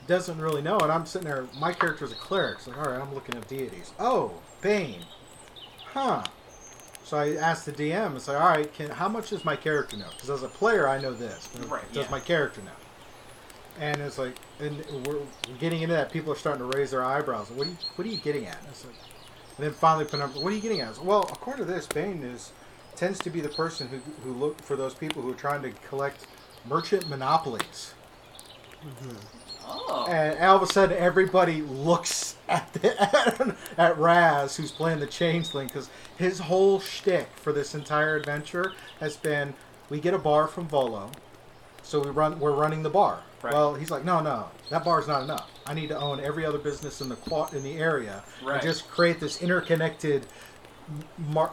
doesn't really know. And I'm sitting there, my character's a cleric. So, all right, I'm looking at deities. Oh, Bane. Huh. So I asked the DM, it's like, all right, how much does my character know? Because as a player, I know this. Right, does my character know? And it's like, and we're getting into that. People are starting to raise their eyebrows. Like, what are you getting at? And it's like, and then finally, what are you getting at? It's like, well, according to this, Bane tends to be the person who look for those people who are trying to collect merchant monopolies. Mm-hmm. Oh. And all of a sudden, everybody looks at Raz, who's playing the Changeling, because his whole shtick for this entire adventure has been: we get a bar from Volo, so we're running the bar. Right. Well, he's like, no, that bar's not enough. I need to own every other business in the area and just create this interconnected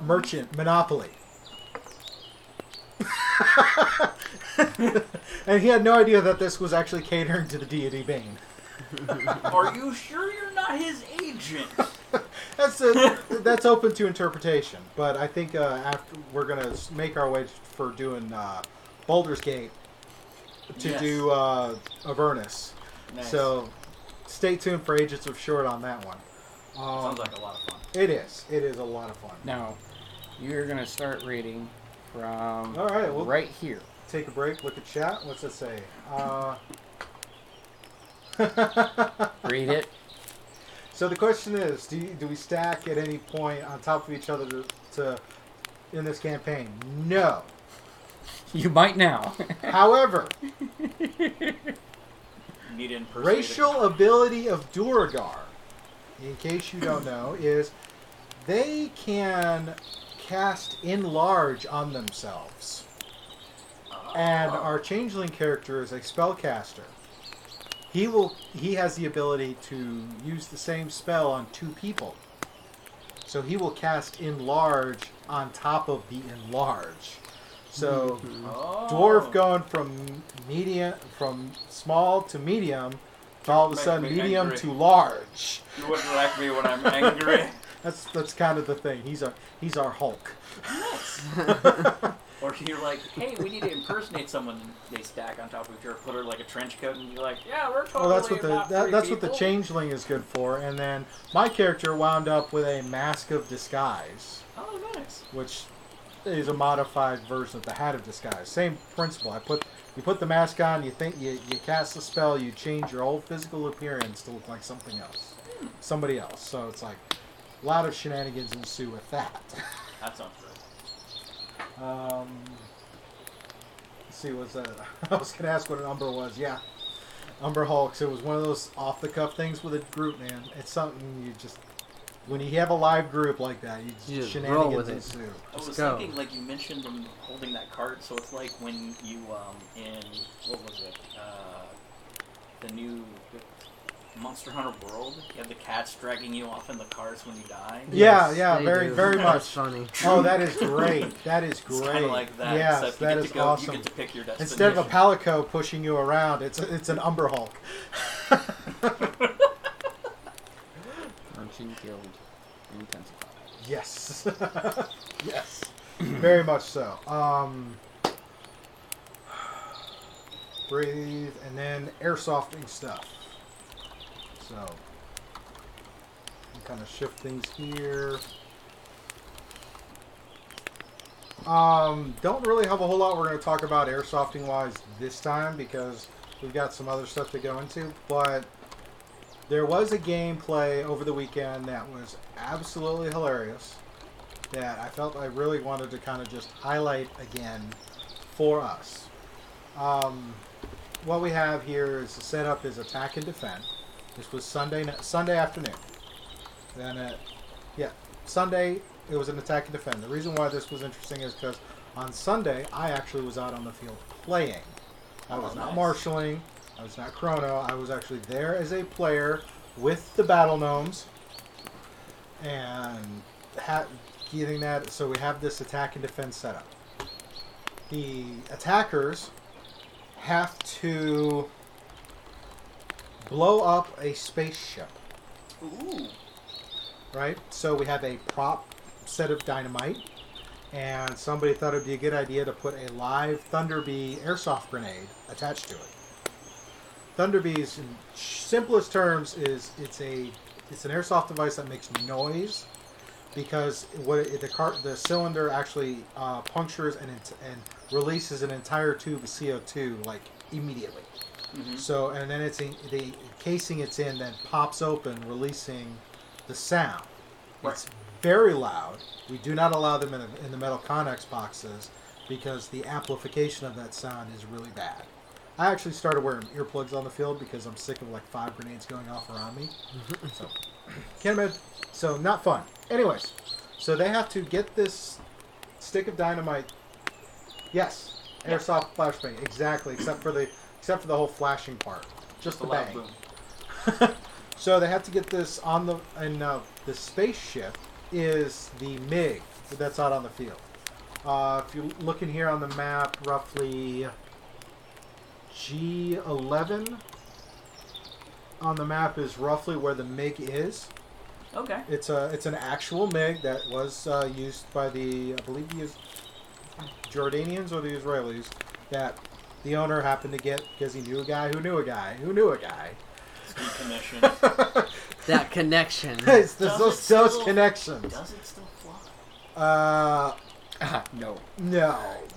merchant monopoly. And he had no idea that this was actually catering to the deity Bane. Are you sure you're not his agent? That's open to interpretation. But I think after we're gonna make our way for doing Baldur's Gate do Avernus. Nice. So stay tuned for Agents of S.H.O.R.T. on that one. Sounds like a lot of fun. It is. It is a lot of fun. Now you're gonna start reading from right here. Take a break, look at chat. What's it say? Read it. So the question is, do we stack at any point on top of each other to in this campaign? No. You might now. However, racial ability of Duergar, in case you don't know, is they can cast Enlarge on themselves. And our Changeling character is a spellcaster. He has the ability to use the same spell on two people. So he will cast Enlarge on top of the Enlarge. So Dwarf going from small to medium, to all of a sudden medium angry. To large. You wouldn't like me when I'm angry. That's kind of the thing. He's our Hulk. Nice. Or you're like, hey, we need to impersonate someone, and they stack on top of each other, put her like a trench coat, and you're like, yeah, we're totally that's what the Changeling is good for. And then my character wound up with a mask of disguise. Oh, nice. Which is a modified version of the hat of disguise. Same principle. You put the mask on, you cast the spell, you change your whole physical appearance to look like something else. somebody else. So it's like a lot of shenanigans ensue with that. That sounds good. Let's see, I was going to ask what an Umber was. Yeah. Umber Hulk. So it was one of those off-the-cuff things with a group, man. It's something you just... When you have a live group like that, you just roll with it. I was thinking, like you mentioned, them holding that card. So it's like when you in what was it? The new Monster Hunter World. You have the cats dragging you off in the cars when you die. Yes, yeah, very much. Funny. Oh, that is great. That is great. It's kind of like that. Yes, except that is awesome. You get to pick your destination. Instead of a palico pushing you around, it's an Umber Hulk. Guild intensified. Yes. Yes. Very much so. Breathe, and then airsofting stuff. So, I'll kind of shift things here. Don't really have a whole lot we're going to talk about airsofting wise this time because we've got some other stuff to go into, but there was a gameplay over the weekend that was absolutely hilarious that I felt I really wanted to kind of just highlight again for us. What we have here is the setup is attack and defend. This was Sunday afternoon. Then, Sunday it was an attack and defend. The reason why this was interesting is because on Sunday I actually was out on the field playing. I was not marshalling. I was not Chrono. I was actually there as a player with the Battle Gnomes and getting that. So we have this attack and defense setup. The attackers have to blow up a spaceship. Ooh. Right? So we have a prop set of dynamite, and somebody thought it would be a good idea to put a live Thunderbee airsoft grenade attached to it. Thunderbees, in simplest terms, is it's an airsoft device that makes noise because the cylinder actually punctures and releases an entire tube of CO2 like immediately. Mm-hmm. So and then the casing it's in then pops open, releasing the sound. Right. It's very loud. We do not allow them in the metal Connex boxes because the amplification of that sound is really bad. I actually started wearing earplugs on the field because I'm sick of like 5 grenades going off around me. So, can't imagine. So, not fun. Anyways, so they have to get this stick of dynamite. Yes, airsoft flashbang, exactly. Except for the whole flashing part, just the bang. Boom. So they have to get this on the the spaceship is the MiG that's out on the field. If you look in here on the map, roughly. G11 on the map is roughly where the MiG is. Okay. It's an actual MiG that was used by the Jordanians or the Israelis that the owner happened to get because he knew a guy who knew a guy who knew a guy. Connection. That connection. It's those connections. Does it still fly? No.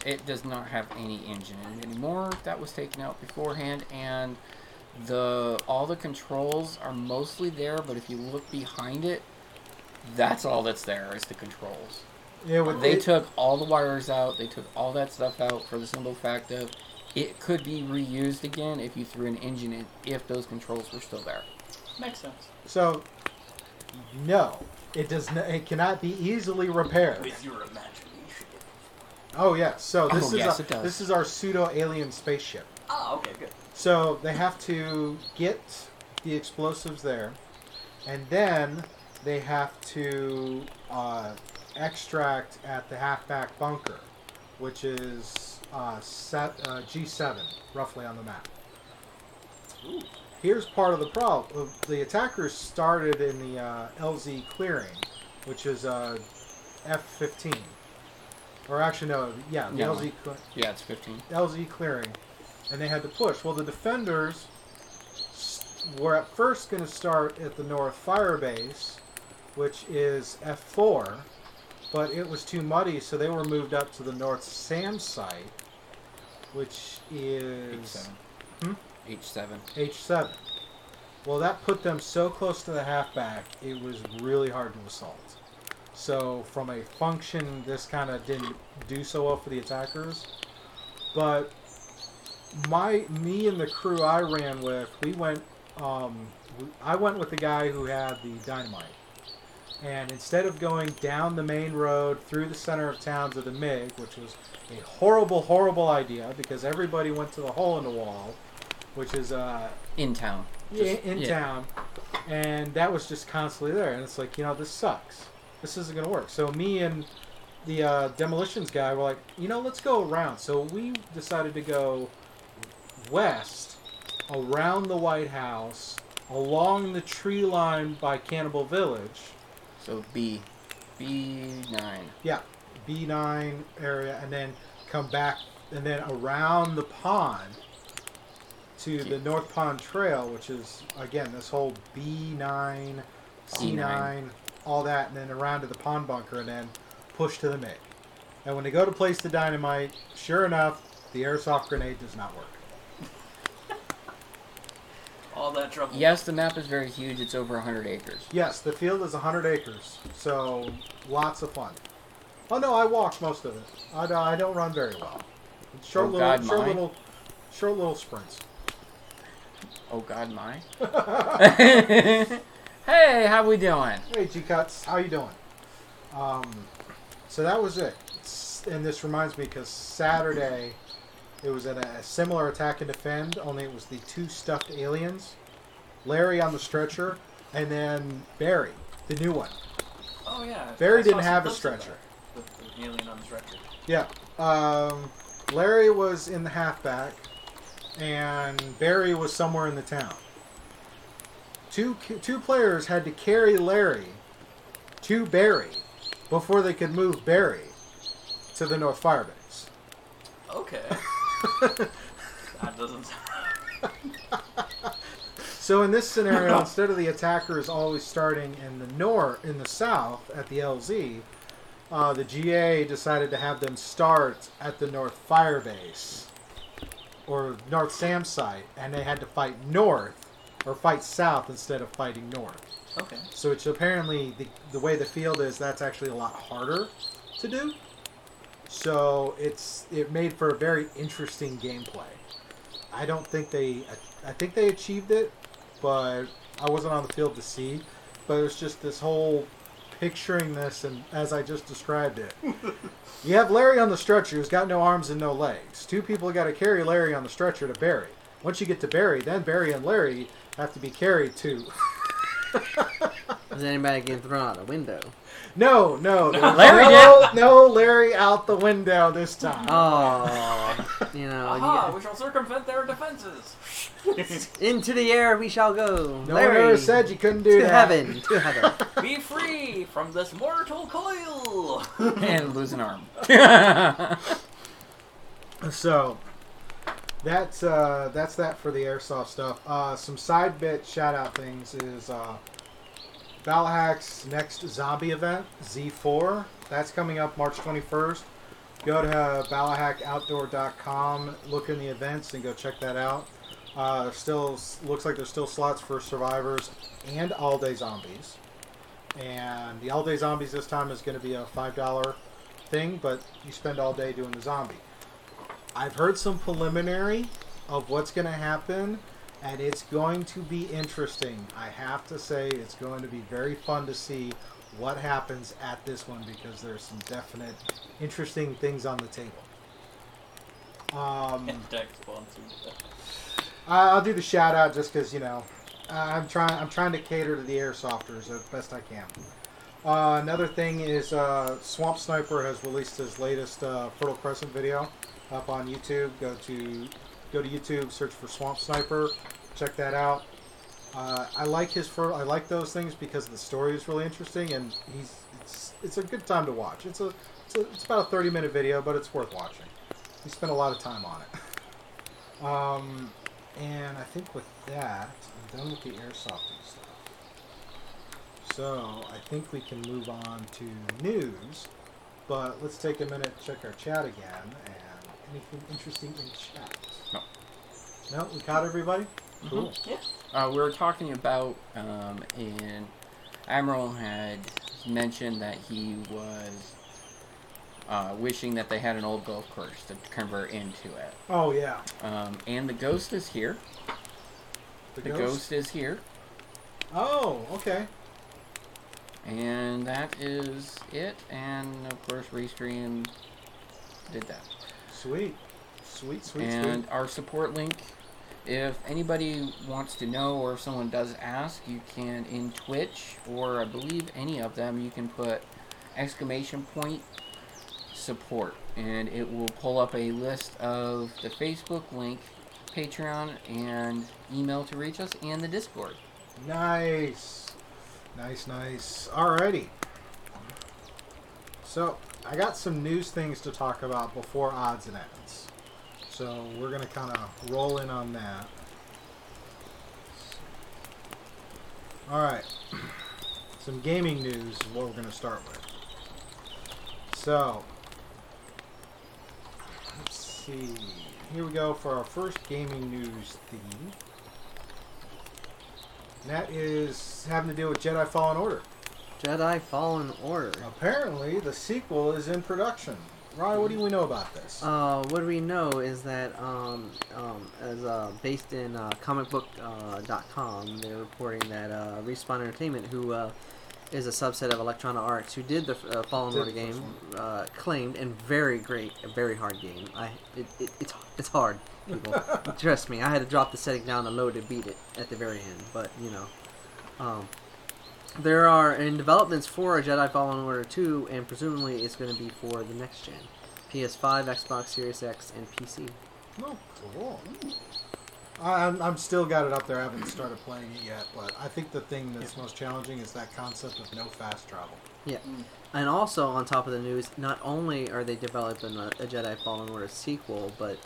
It does not have any engine in it anymore. That was taken out beforehand, and all the controls are mostly there, but if you look behind it, that's all that's there is the controls. Yeah, they took all the wires out, they took all that stuff out for the simple fact of it could be reused again if you threw an engine in if those controls were still there. Makes sense. So, no. It cannot be easily repaired. With your imagination. Oh yeah, so this is our pseudo-alien spaceship. Oh, okay, good. So they have to get the explosives there, and then they have to extract at the halfback bunker, which is G7, roughly on the map. Ooh. Here's part of the problem. The attackers started in the LZ clearing, which is F15. Or actually, no, yeah, the LZ... Yeah, it's 15. LZ clearing, and they had to push. Well, the defenders were at first going to start at the North Fire Base, which is F4, but it was too muddy, so they were moved up to the North SAM site, which is... H7. H7. Well, that put them so close to the halfback, it was really hard to assault. So from a function, this kind of didn't do so well for the attackers. But me and the crew I ran with, I went with the guy who had the dynamite. And instead of going down the main road through the center of town to the MiG, which was a horrible, horrible idea because everybody went to the hole in the wall, which is... in town. Town. And that was just constantly there. And it's like, you know, this sucks. This isn't going to work. So me and the demolitions guy were like, you know, let's go around. So we decided to go west, around the White House, along the tree line by Cannibal Village. So B9. Yeah, B9 area, and then come back, and then around the pond to the North Pond Trail, which is, again, this whole B9, C9, all that, and then around to the pond bunker, and then push to the MiG. And when they go to place the dynamite, sure enough, the airsoft grenade does not work. All that trouble. Yes, the map is very huge. It's over 100 acres. Yes, the field is 100 acres, so lots of fun. Oh, no, I walk most of it. I don't run very well. Short little sprints. Oh, God, mine? Hey, how we doing? Hey, G-Cuts, how you doing? So that was it. And this reminds me, because Saturday... It was at a similar attack and defend, only it was the two stuffed aliens, Larry on the stretcher, and then Barry, the new one. Oh, yeah. Barry didn't have a stretcher. The alien on the stretcher. Yeah. Larry was in the halfback, and Barry was somewhere in the town. Two players had to carry Larry to Barry before they could move Barry to the North Firebase. Okay. That doesn't So in this scenario, instead of the attackers always starting in the south at the LZ, the GA decided to have them start at the North Firebase or North SAM site, and they had to fight north or fight south instead of fighting north. Okay. So it's apparently the way the field is, that's actually a lot harder to do. So it made for a very interesting gameplay. I think they achieved it, but I wasn't on the field to see. But it was just this whole picturing this, and as I just described it. You have Larry on the stretcher who's got no arms and no legs. Two people got to carry Larry on the stretcher to Barry. Once you get to Barry, then Barry and Larry have to be carried to... Was anybody getting thrown out a window? No. Larry out the window this time. Oh, you know. We shall circumvent their defenses. Into the air we shall go. No Larry, one ever said you couldn't do that. To heaven. Be free from this mortal coil. And lose an arm. So, that's that for the airsoft stuff. Some side bit shout out things is... Balahack's next zombie event, Z4, that's coming up March 21st. Go to balahackoutdoor.com, look in the events, and go check that out. Still looks like there's still slots for survivors and all-day zombies. And the all-day zombies this time is going to be a $5 thing, but you spend all day doing the zombie. I've heard some preliminary of what's going to happen. And it's going to be interesting. I have to say it's going to be very fun to see what happens at this one because there's some definite interesting things on the table. I'll do the shout out just because, you know, I'm trying to cater to the airsofters as best I can. Another thing is Swamp Sniper has released his latest Fertile Crescent video up on YouTube. Go to YouTube, search for Swamp Sniper, check that out. I like those things because the story is really interesting, and it's a good time to watch. It's about a 30-minute video, but it's worth watching. We spent a lot of time on it. And I think with that, I'm done with the airsofting stuff. So I think we can move on to news, but let's take a minute to check our chat again. And anything interesting in chat? No, we caught everybody? Cool. Yeah. We were talking about, and Admiral had mentioned that he was wishing that they had an old golf course to convert into it. Oh, yeah. And the ghost is here. The ghost is here. Oh, okay. And that is it. And, of course, Restream did that. Sweet. Sweet. And our support link, if anybody wants to know or if someone does ask, you can in Twitch or I believe any of them, you can put !support and it will pull up a list of the Facebook link, Patreon, and email to reach us and the Discord. Nice. Alrighty. So I got some news things to talk about before odds and ends. So we're going to kind of roll in on that. All right. Some gaming news is what we're going to start with. So, let's see. Here we go for our first gaming news theme. And that is having to deal with Jedi: Fallen Order. Jedi: Fallen Order. Apparently, the sequel is in production. Ryan, what do we know about this? What we know is that, based in comicbook.com, they're reporting that Respawn Entertainment, who is a subset of Electronic Arts, who did the Fallen Order game, claimed, and very hard game. It's hard, people. Trust me, I had to drop the setting down to low to beat it at the very end, but, you know. There are in developments for Jedi: Fallen Order 2, and presumably it's going to be for the next gen. PS5, Xbox Series X, and PC. Oh, cool. I'm still got it up there. I haven't started playing it yet, but I think the thing that's most challenging is that concept of no fast travel. Yeah. And also, on top of the news, not only are they developing a Jedi: Fallen Order sequel, but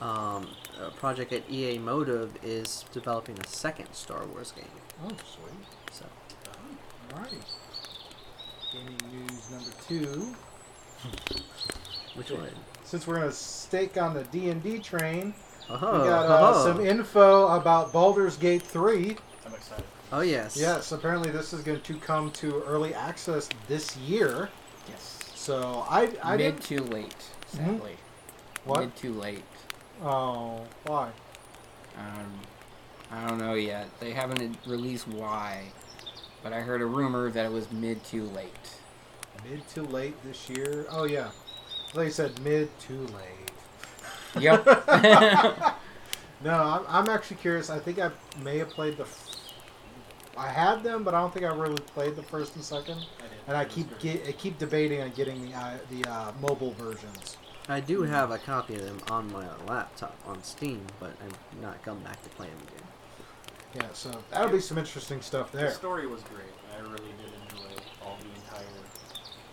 a project at EA Motive is developing a second Star Wars game. Oh, sweet. So... Alrighty. Gaming news number 2. Which one? Since we're going to stake on the D&D train, we got some info about Baldur's Gate 3. I'm excited. Oh, yes. Yes, apparently this is going to come to early access this year. Yes. So, I didn't... too late, sadly. What? Mid too late. Oh, why? I don't know yet. They haven't released why. But I heard a rumor that it was mid too late. Mid too late this year? Oh, yeah. They said mid too late. Yep. No, I'm actually curious. I think I may have played the... I had them, but I don't think I really played the first and second. And I keep debating on getting the mobile versions. I do have a copy of them on my laptop on Steam, but I've not come back to playing them again. Yeah, so that'll be some interesting stuff there. The story was great. I really did enjoy all the entire...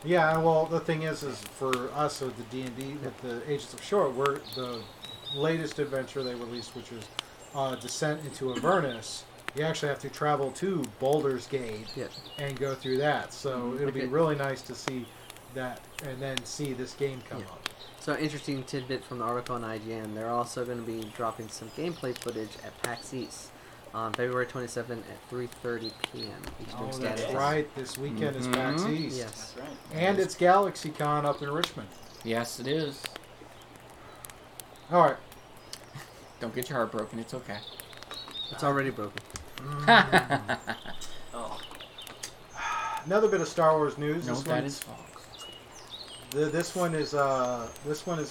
Yeah, well, the thing is for us with the D&D, with the Agents of S.H.O.R.T., we're the latest adventure they released, which was Descent into Avernus. You actually have to travel to Baldur's Gate and go through that. So it'll be really nice to see that and then see this game come up. So, interesting tidbit from the article on IGN. They're also going to be dropping some gameplay footage at PAX East. On February 27th at 3:30 p.m. Eastern Standard Time. That's right. This weekend is PAX East. Yes. That's right. And it's GalaxyCon up in Richmond. Yes, it is. All right. Don't get your heart broken. It's okay. It's already broken. Oh. Another bit of Star Wars news. No, that is false. This one is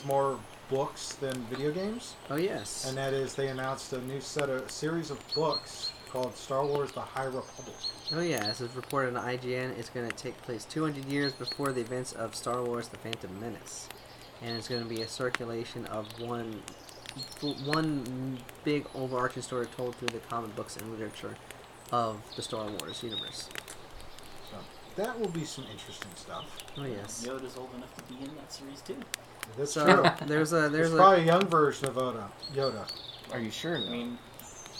more books than video games. Oh, yes. And that is they announced a new series of books called Star Wars The High Republic. Oh, yeah. As is reported on IGN, it's going to take place 200 years before the events of Star Wars The Phantom Menace. And it's going to be a circulation of one big overarching story told through the comic books and literature of the Star Wars universe. So that will be some interesting stuff. Oh, yes. Yoda's old enough to be in that series, too. That's true. There's probably a young version of Yoda. Are you sure? I mean,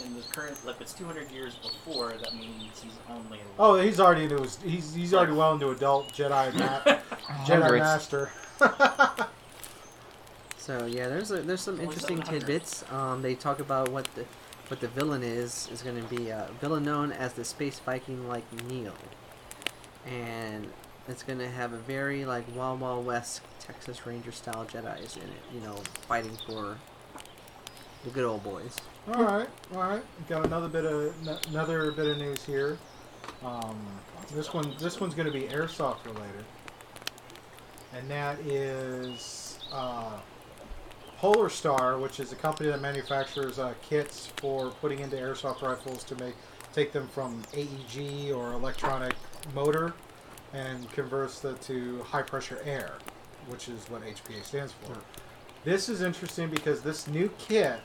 in the current, like, it's 200 years before. That means he's only. Oh, he's already into his. He's already well into adult Jedi master. So yeah, there's some interesting tidbits. They talk about what the But the villain is going to be a villain known as the Space Viking, like Neil. And it's going to have a very, like, Wild Wild West Texas Ranger-style Jedis in it, you know, fighting for the good old boys. All right. Got another bit of news here. This one's going to be airsoft related, and that is Polar Star, which is a company that manufactures kits for putting into airsoft rifles to take them from AEG or electronic motor and converts that to high pressure air, which is what HPA stands for. Sure. This is interesting because this new kit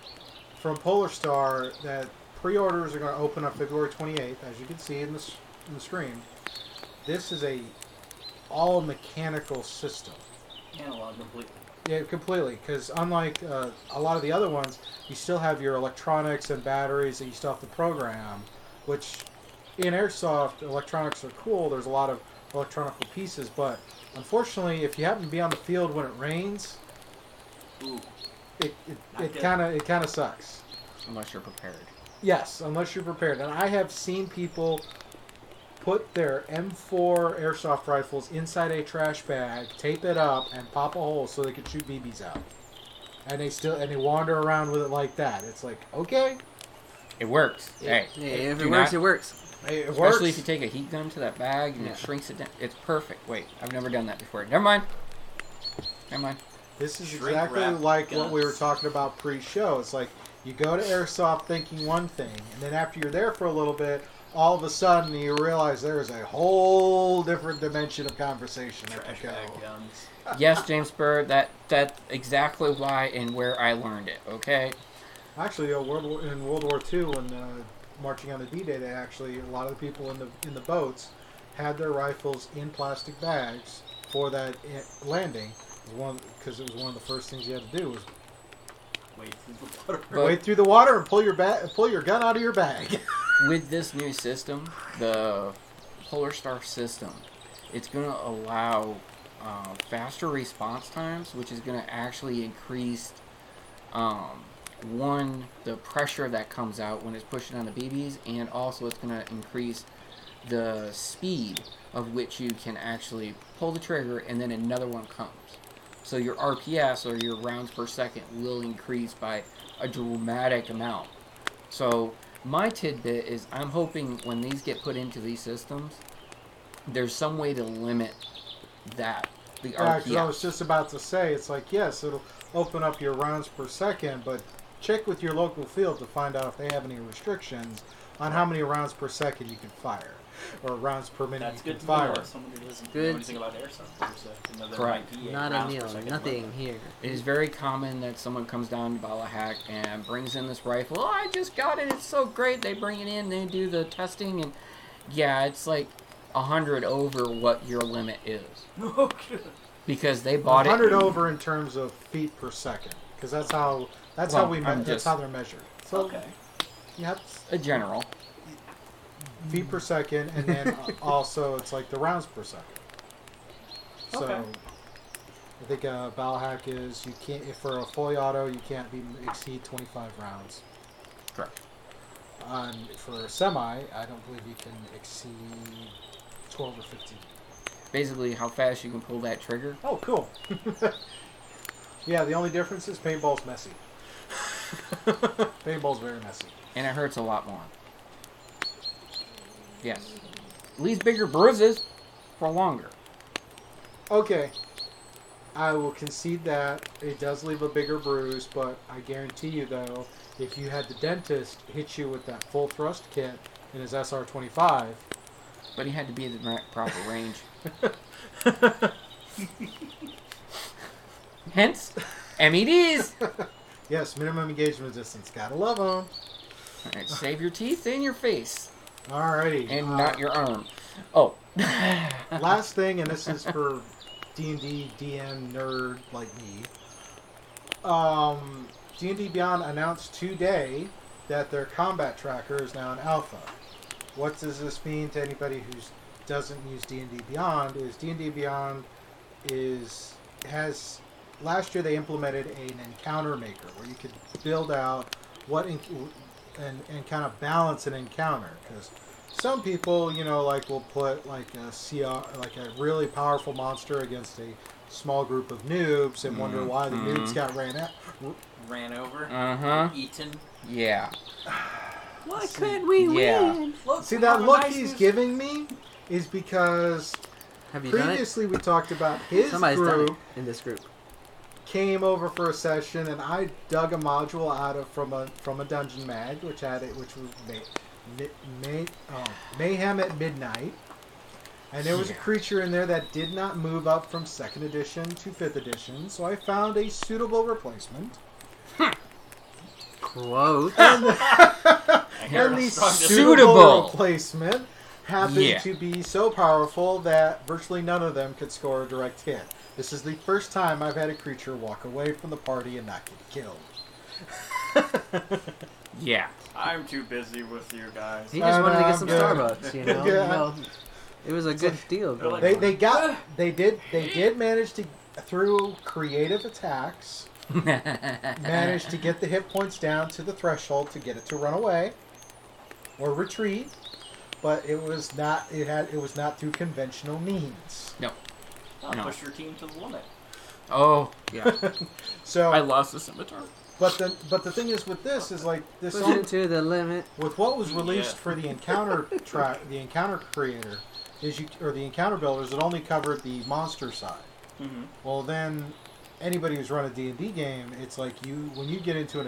from Polar Star that pre-orders are going to open on February 28th, as you can see in the screen. This is a all mechanical system. Analog completely. Yeah, completely. Because unlike a lot of the other ones, you still have your electronics and batteries that you still have to program. Which in airsoft, electronics are cool. There's a lot of electronic pieces, but unfortunately, if you happen to be on the field when it rains, ooh, it kind of sucks. Unless you're prepared. Yes, unless you're prepared. And I have seen people put their M4 airsoft rifles inside a trash bag, tape it up, and pop a hole so they could shoot BBs out. And they wander around with it like that. It's like, okay, it works. Hey, if it works, it works. It works. Especially if you take a heat gun to that bag and it shrinks it down. It's perfect. Wait, I've never done that before. Never mind. This is exactly like what we were talking about pre-show. It's like you go to airsoft thinking one thing, and then after you're there for a little bit, all of a sudden you realize there is a whole different dimension of conversation. Trash bag guns. Yes, James Burr, that's exactly why and where I learned it, okay? Actually, in World War II, when marching on the D-Day, they actually, a lot of the people in the boats had their rifles in plastic bags for that landing, because it was one of the first things you had to do was wade through the water. Wade through the water and pull your gun out of your bag. With this new system, the Polar Star system, it's going to allow faster response times, which is going to actually increase the pressure that comes out when it's pushing on the BBs, and also it's going to increase the speed of which you can actually pull the trigger, and then another one comes. So your RPS, or your rounds per second, will increase by a dramatic amount. So my tidbit is I'm hoping when these get put into these systems, there's some way to limit that. The RPS. Yeah, I was just about to say, it's like, yes, it'll open up your rounds per second, but check with your local field to find out if they have any restrictions on how many rounds per second you can fire. Or rounds per minute. That's good to fire. Know. Someone who doesn't know anything about airsoft. Correct. Not a meal. Nothing here. It is very common that someone comes down to Balahack and brings in this rifle. Oh, I just got it. It's so great. They bring it in. They do the testing, and yeah, it's like 100 over what your limit is. Okay. Because they bought 100 over in terms of feet per second. Because that's how they're measured. So, okay. Yep. A general. Feet per second, and then also it's like the rounds per second. So okay. I think Balahack is you can't for a fully auto you can't exceed 25 rounds. Correct. For a semi, I don't believe you can exceed 12 or 15. Basically, how fast you can pull that trigger. Oh, cool. Yeah, the only difference is paintball's messy. Paintball's very messy, and it hurts a lot more. Yes. Leaves bigger bruises for longer. Okay. I will concede that. It does leave a bigger bruise, but I guarantee you, though, if you had the dentist hit you with that full thrust kit in his SR-25... But he had to be in the proper range. Hence, MEDs! Yes, minimum engagement distance. Gotta love them. All right, save your teeth and your face. Alrighty. And not your arm. Oh. Last thing, and this is for D&D DM nerd like me. D&D Beyond announced today that their combat tracker is now in alpha. What does this mean to anybody who doesn't use D&D Beyond? Is D&D Beyond has last year they implemented an encounter maker where you could build out what and kind of balance an encounter, because some people, you know, like will put like a CR, like a really powerful monster against a small group of noobs and wonder why the noobs got ran over, eaten. Yeah. Why couldn't we win? Look, see that look nice he's giving me is because previously we talked about his group in this group came over for a session, and I dug a module out of from a dungeon mag which had it, which was Mayhem at Midnight, and there was a creature in there that did not move up from 2nd edition to 5th edition, so I found a suitable replacement. Close. And the suitable replacement happened to be so powerful that virtually none of them could score a direct hit. This is the first time I've had a creature walk away from the party and not get killed. Yeah. I'm too busy with you guys. He just wanted to get some Starbucks, you know? Yeah. You know, it was a good deal. Like, they did manage to, through creative attacks, manage to get the hit points down to the threshold to get it to run away or retreat, but it was not through conventional means. No. I'll push your team to the limit. Oh, yeah. So I lost the scimitar. But the thing is with this is like this to the limit. With what was released for the encounter the encounter builders, it only covered the monster side. Mm-hmm. Well, then anybody who's run a D&D game, it's like when you get into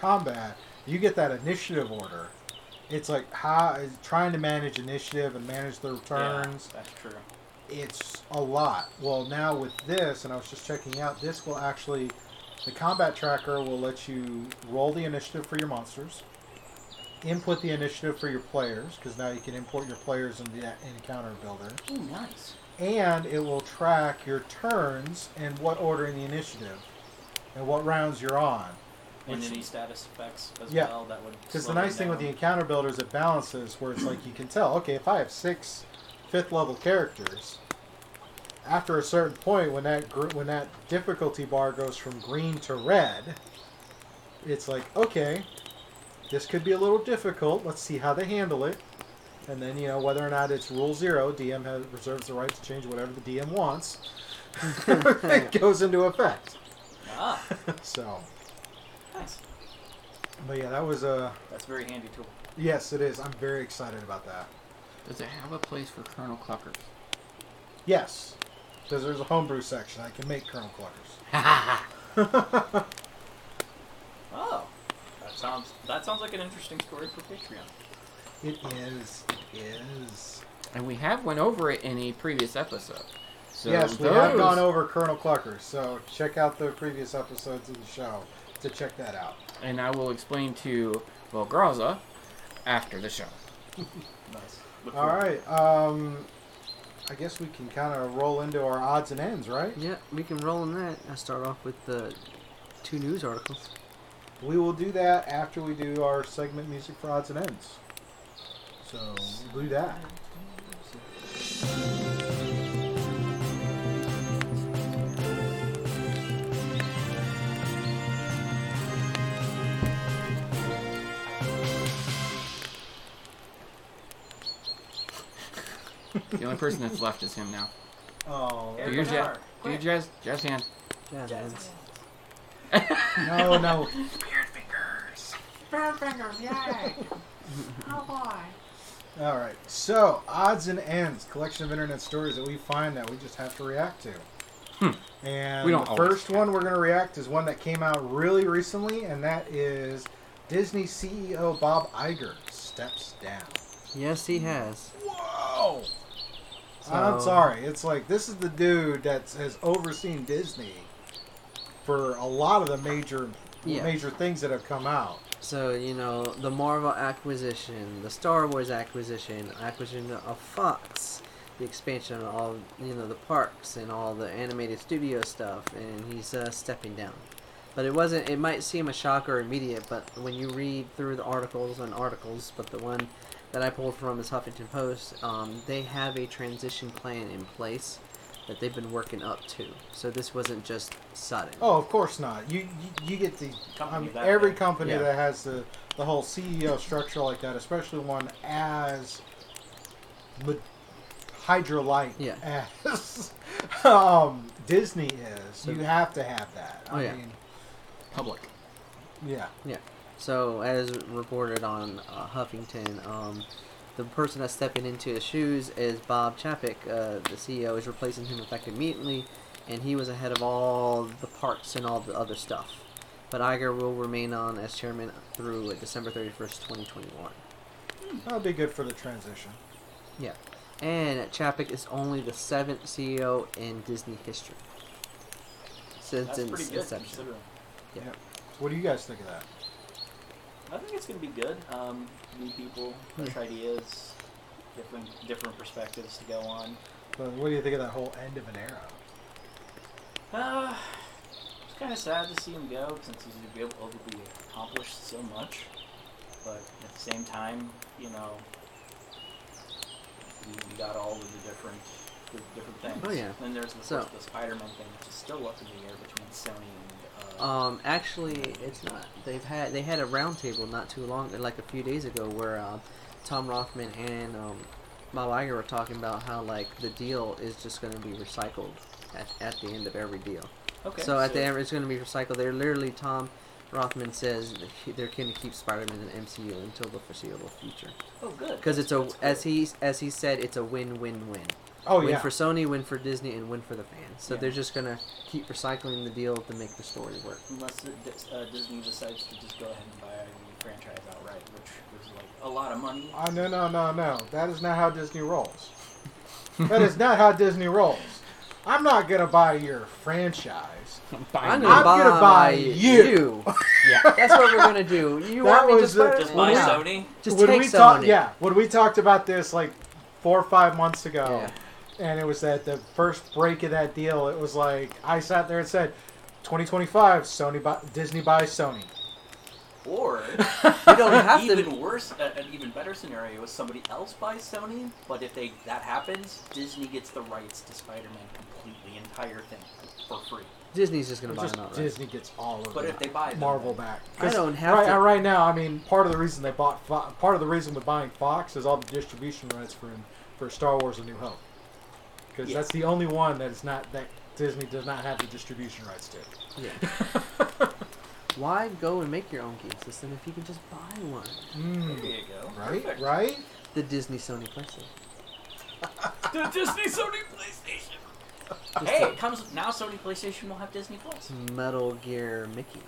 combat, you get that initiative order. It's like trying to manage initiative and manage the returns. Yeah, that's true. It's a lot. Well, now with this, and I was just checking out, this will actually. The combat tracker will let you roll the initiative for your monsters, input the initiative for your players, because now you can import your players into the encounter builder. Oh, nice. And it will track your turns and what order in the initiative and what rounds you're on. And any status effects as well. That would. Because the nice thing with the encounter builder is it balances where it's like you can tell, okay, if I have 6 5th-level characters, after a certain point, when that difficulty bar goes from green to red, it's like, okay, this could be a little difficult. Let's see how they handle it. And then, you know, whether or not it's rule 0, DM reserves the right to change whatever the DM wants. It goes into effect. Ah. So. Nice. But yeah, that was a... That's a very handy tool. Yes, it is. I'm very excited about that. Does it have a place for Colonel Cluckers? Yes. Because there's a homebrew section. I can make Colonel Cluckers. Oh. That sounds like an interesting story for Patreon. It is. And we have went over it in a previous episode. So yes, we have gone over Colonel Cluckers. So check out the previous episodes of the show to check that out. And I will explain to Vol Graza after the show. Nice. Alright, I guess we can kind of roll into our odds and ends, right? Yeah, we can roll in that. I'll start off with the 2 news articles. We will do that after we do our segment music for odds and ends. So, we'll do that. The only person that's left is him now. Oh, there you are. Do your jazz hands. Jazz hands. No. Beard fingers. Beard fingers, yay. Oh, boy. All right. So, odds and ends. Collection of internet stories that we find that we just have to react to. And the first one we're going to react is one that came out really recently, and that is Disney CEO Bob Iger steps down. Yes, he has. Whoa! So, I'm sorry. It's like, this is the dude that has overseen Disney for a lot of the major things that have come out. So, you know, the Marvel acquisition, the Star Wars acquisition of Fox, the expansion of all, you know, the parks and all the animated studio stuff, and he's stepping down. But it wasn't, it might seem a shocker immediate, but when you read through the articles, but the one that I pulled from is Huffington Post, they have a transition plan in place that they've been working up to. So this wasn't just sudden. Oh, of course not. You get the company every company that has the whole CEO structure like that, especially one as Hydrolite as Disney is. So, you have to have that. I mean, public. Yeah. Yeah. So as reported on Huffington, the person that's stepping into his shoes is Bob Chapek. The CEO is replacing him effective immediately, and he was ahead of all the parts and all the other stuff. But Iger will remain on as chairman through December 31st, 2021. That'll be good for the transition. Yeah. And Chapek is only the 7th CEO in Disney history since its inception. Yeah. What do you guys think of that? I think it's going to be good. New people, fresh ideas, different perspectives to go on. But what do you think of that whole end of an era? It's kind of sad to see him go since he's going to be able to accomplish so much. But at the same time, you know, you got all of the different things. Oh, yeah. Then there's the Spider-Man thing, which is still up in the air between Sony and... actually, it's not. They had a roundtable not too long, like a few days ago, where Tom Rothman and Bob Iger were talking about how like the deal is just going to be recycled at the end of every deal. Okay. So at the end, it's going to be recycled. They're literally Tom Rothman says they're going to keep Spider-Man in the MCU until the foreseeable future. Oh, good. Because it's cool. As he said, it's a win-win-win. Oh, win for Sony, win for Disney, and win for the fans. So they're just going to keep recycling the deal to make the story work. Unless Disney decides to just go ahead and buy the franchise outright, which is like a lot of money. No. That is not how Disney rolls. That is not how Disney rolls. I'm not going to buy your franchise. I'm going to buy you. Yeah, that's what we're going to do. You that want me just buy Sony? Just when take we Sony. When we talked about this like 4 or 5 months ago... Yeah. And it was at the first break of that deal. It was like, I sat there and said, 2025, Disney buys Sony. Or, you don't have even to... worse, an even better scenario is somebody else buys Sony, but if that happens, Disney gets the rights to Spider-Man completely, entire thing, for free. Disney's just going to buy it outright. Disney gets all of it. But if they buy Marvel back. I don't have to. Right now, I mean, part of the reason with buying Fox is all the distribution rights for Star Wars: A New Hope. Because that's the only one that Disney does not have the distribution rights to. Yeah. Why go and make your own game system if you can just buy one? There you go. Right? Perfect. Right? The Disney Sony PlayStation. The Disney Sony PlayStation. Hey, it comes now. Sony PlayStation will have Disney Plus. Metal Gear Mickey.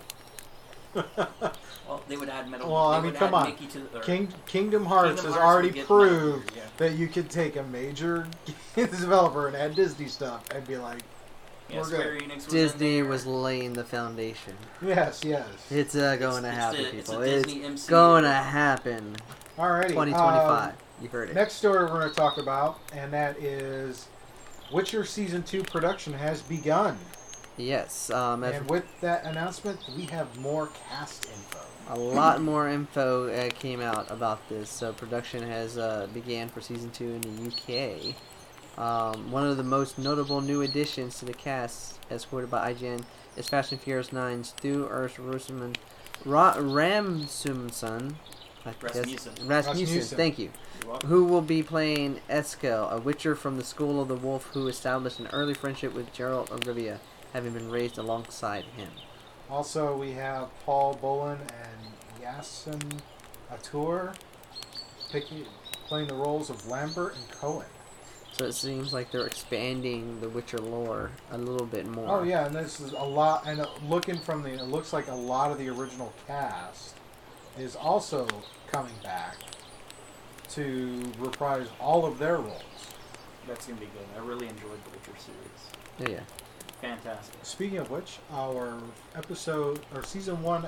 Well, they would add Metal Gear. Well, I mean, come on. Mickey to the Kingdom Hearts has already proved that you could take a major developer and add Disney stuff and be like, we're good. Disney was laying the foundation. Yes. It's going to happen, people. It's going to happen. Alrighty. 2025. You heard it. Next story we're going to talk about, and that is Witcher Season 2 production has begun. Yes. And with that announcement, we have more cast info. A lot more info came out about this. So production has began for Season 2 in the UK. One of the most notable new additions to the cast, as quoted by IGN, is Fast and Furious 9's Stu Ersch Rasmussen. Rasmussen, thank you. Who will be playing Eskel, a witcher from the School of the Wolf who established an early friendship with Geralt of Rivia, having been raised alongside him. Also, we have Paul Bolin and Yasin Atur playing the roles of Lambert and Cohen. So it seems like they're expanding the Witcher lore a little bit more. Oh yeah, and this is a lot. And looking from it looks like a lot of the original cast is also coming back to reprise all of their roles. That's gonna be good. I really enjoyed the Witcher series. Yeah. Fantastic. Speaking of which, our season 1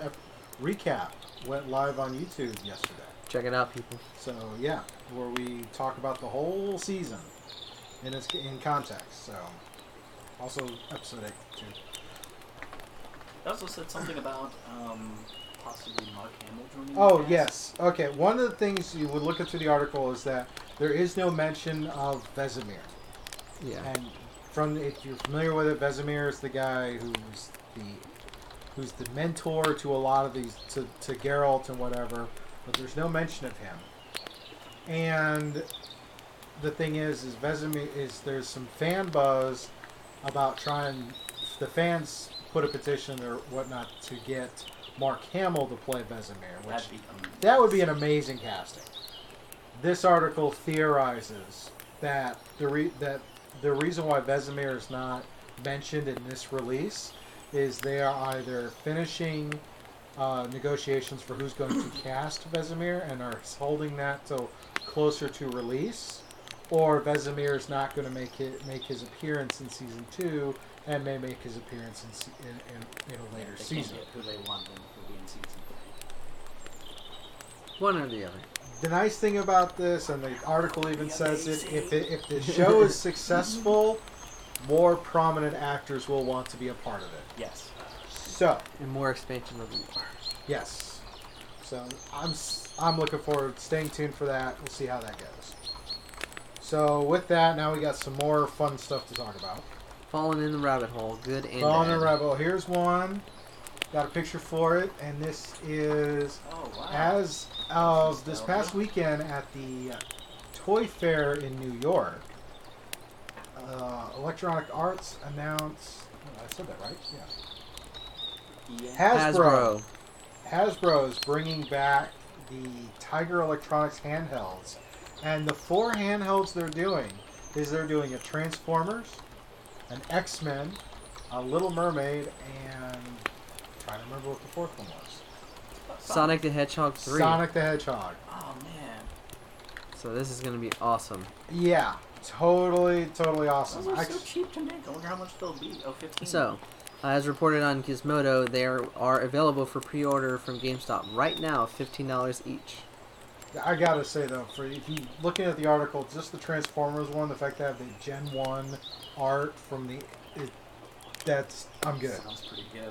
recap went live on YouTube yesterday. Check it out, people. So yeah, where we talk about the whole season in its context. So also episode 8 too. It also said something about possibly Mark Hamill joining. Oh yes. Okay. One of the things you would look at through the article is that there is no mention of Vesemir. Yeah. And from, if you're familiar with it, Vesemir is the guy who's the mentor to a lot of these, to Geralt and whatever, but there's no mention of him. And the thing is Vesemir is, there's some fan buzz about trying, the fans put a petition or whatnot to get Mark Hamill to play Vesemir, which that would be an amazing casting. This article theorizes that the reason why Vesemir is not mentioned in this release is they are either finishing negotiations for who's going to cast Vesemir and are holding that till closer to release, or Vesemir is not going to make his appearance in season 2 and may make his appearance in a later season. Who they want them to be in season 3. One or the other. The nice thing about this, and the article even says it, if the show is successful, more prominent actors will want to be a part of it. Yes. So. And more expansion of the lore. Yes. So I'm looking forward, staying tuned for that. We'll see how that goes. So with that, now we got some more fun stuff to talk about. Falling in the rabbit hole, good and Falling in the rabbit hole. Here's one. Got a picture for it, and this is as of this past weekend at the Toy Fair in New York. Electronic Arts announced. Oh, I said that right? Yeah. Hasbro is bringing back the Tiger Electronics handhelds, and the four handhelds they're doing is they're doing a Transformers, an X-Men, a Little Mermaid, and I'm trying to remember what the fourth one was. Sonic the Hedgehog 3. Sonic the Hedgehog. Oh, man. So this is going to be awesome. Yeah. Totally, totally awesome. Those are so cheap to make. I wonder how much they'll be. Oh, 15. So, as reported on Gizmodo, they are available for pre-order from GameStop right now, $15 each. I gotta say though, for if you looking at the article, just the Transformers one, the fact that they have the Gen 1 art from the, that's I'm good. Sounds pretty good.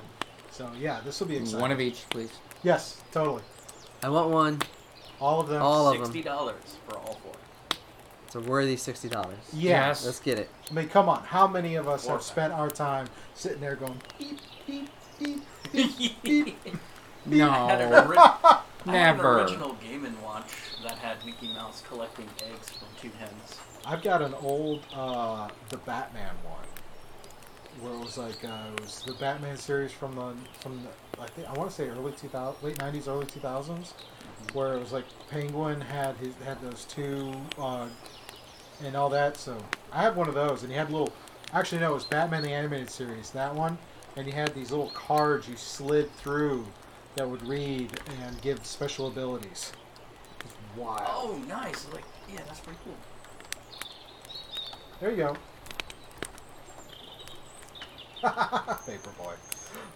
So yeah, this will be exciting. One of each, please. Yes, totally. I want one. All of them. All of them. $60 for all four. It's a worthy $60. Yes. Let's get it. I mean, come on. How many of us have spent our time sitting there going beep beep beep beep beep? No. I had an original Game & Watch that had Mickey Mouse collecting eggs from two hens. I've got an old the Batman one, where it was like it was the Batman series from the I want to say late '90s, early 2000s, where it was like Penguin had those two and all that. So I had one of those, and he had little. Actually, no, it was Batman the Animated Series, that one, and he had these little cards you slid through that would read and give special abilities. It's wild. Oh, nice. Like, yeah, that's pretty cool. There you go. Paperboy.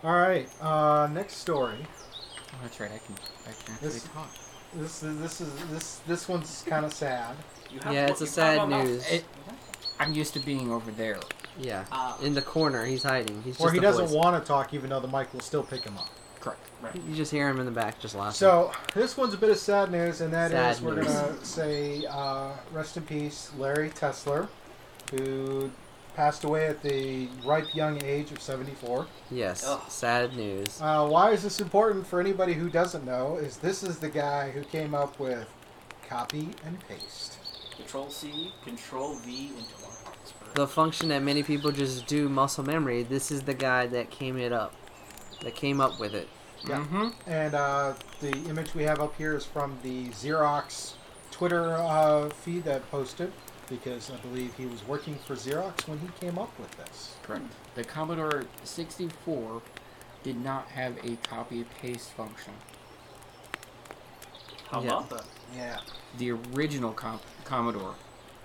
All right. Next story. Oh, that's right. I can actually talk. This one's kind of sad. Yeah, it's a sad news. I'm used to being over there. Yeah. In the corner, he's hiding. He's or he doesn't want to talk, even though the mic will still pick him up. Correct. Right. You just hear him in the back just laughing. So, this one's a bit of sad news, and that sad is we're going to say rest in peace, Larry Tesler, who passed away at the ripe young age of 74. Yes, sad news. Why is this important for anybody who doesn't know is this is the guy who came up with copy and paste. Control-C, Control-V into our hearts. The function that many people just do muscle memory, this is the guy that came up with it. Yeah. Mm-hmm. And the image we have up here is from the Xerox Twitter feed that posted, because I believe he was working for Xerox when he came up with this. Correct. The Commodore 64 did not have a copy and paste function. How about that? Yeah. The original Commodore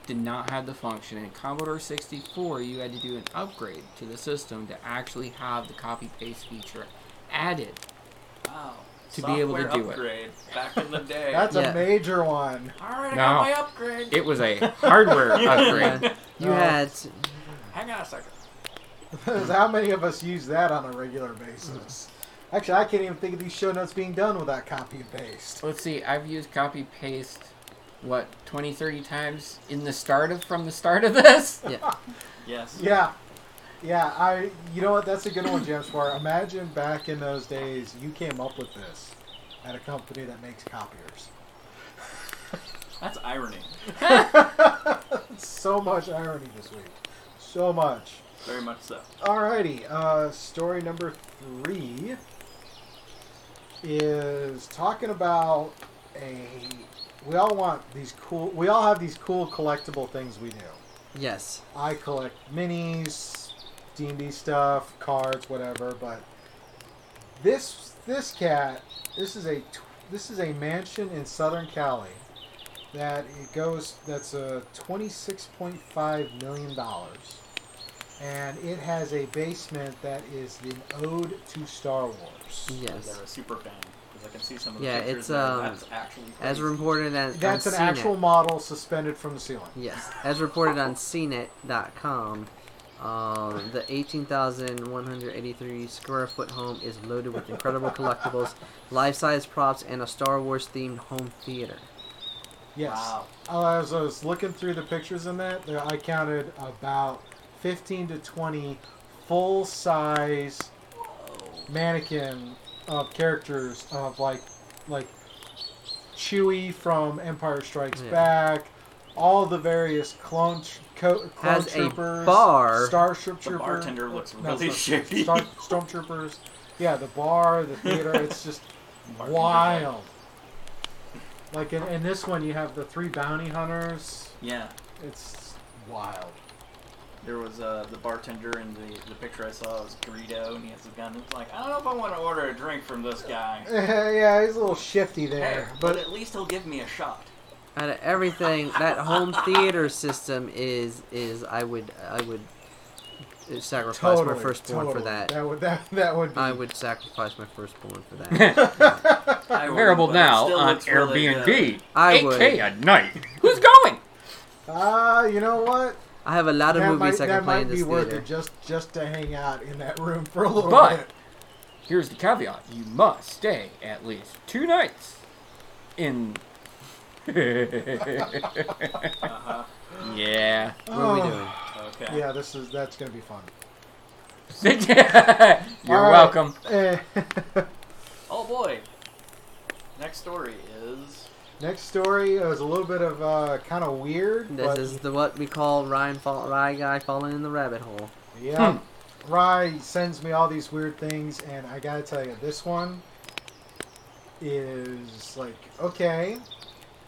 did not have the function. In Commodore 64, you had to do an upgrade to the system to actually have the copy-paste feature added. Wow. To software be able to do upgrade it. Back in the day. That's a major one. All right, I got my upgrade. It was a hardware upgrade. You had... Hang on a second. How many of us use that on a regular basis? Actually, I can't even think of these show notes being done without copy and paste. Let's see. I've used copy-paste... What, 20, 30 times from the start of this? Yeah. Yes. Yeah. Yeah, you know what? That's a good one, James. For imagine back in those days, you came up with this at a company that makes copiers. That's irony. So much irony this week. So much. Very much so. Alrighty. Story number 3 is talking about we all want these cool. We all have these cool collectible things we do. Yes. I collect minis, D&D stuff, cards, whatever. But this cat, this is a mansion in Southern Cali that it goes. That's a $26.5 million, and it has a basement that is an ode to Star Wars. Yes. They're a super fan. I can see some of the pictures. It's that's actually as reported as that's an actual model suspended from the ceiling. Yes, as reported on CNET.com, the 18,183 square foot home is loaded with incredible collectibles, life size props, and a Star Wars themed home theater. Yes, wow. As I was looking through the pictures in that, I counted about 15 to 20 full size mannequin of characters of like Chewie from Empire Strikes Back, all the various clone troopers, Starship Troopers. The bartender looks really shady. Stormtroopers. Yeah, the bar, the theater. It's just wild. Like in this one, you have the 3 bounty hunters. Yeah, it's wild. There was the bartender in the picture I saw was Greedo, and he has a gun. It's like, I don't know if I want to order a drink from this guy. Yeah, he's a little shifty there. Hey, but at least he'll give me a shot. Out of everything, that home theater system is I would sacrifice my firstborn for that. That would be... I would sacrifice my firstborn for that. Terrible now on Airbnb. Really $8,000 a night. Who's going? You know what? I have a lot of movies I can play in this theater. That might be worth it just to hang out in that room for a little bit. But here's the caveat. You must stay at least 2 nights in... uh-huh. Yeah. What are we doing? Okay. Yeah, that's going to be fun. You're welcome. Oh, boy. Next story is a little bit of kind of weird. This is what we call Rye guy falling in the rabbit hole. Yeah, Rye sends me all these weird things, and I gotta tell you, this one is like, okay,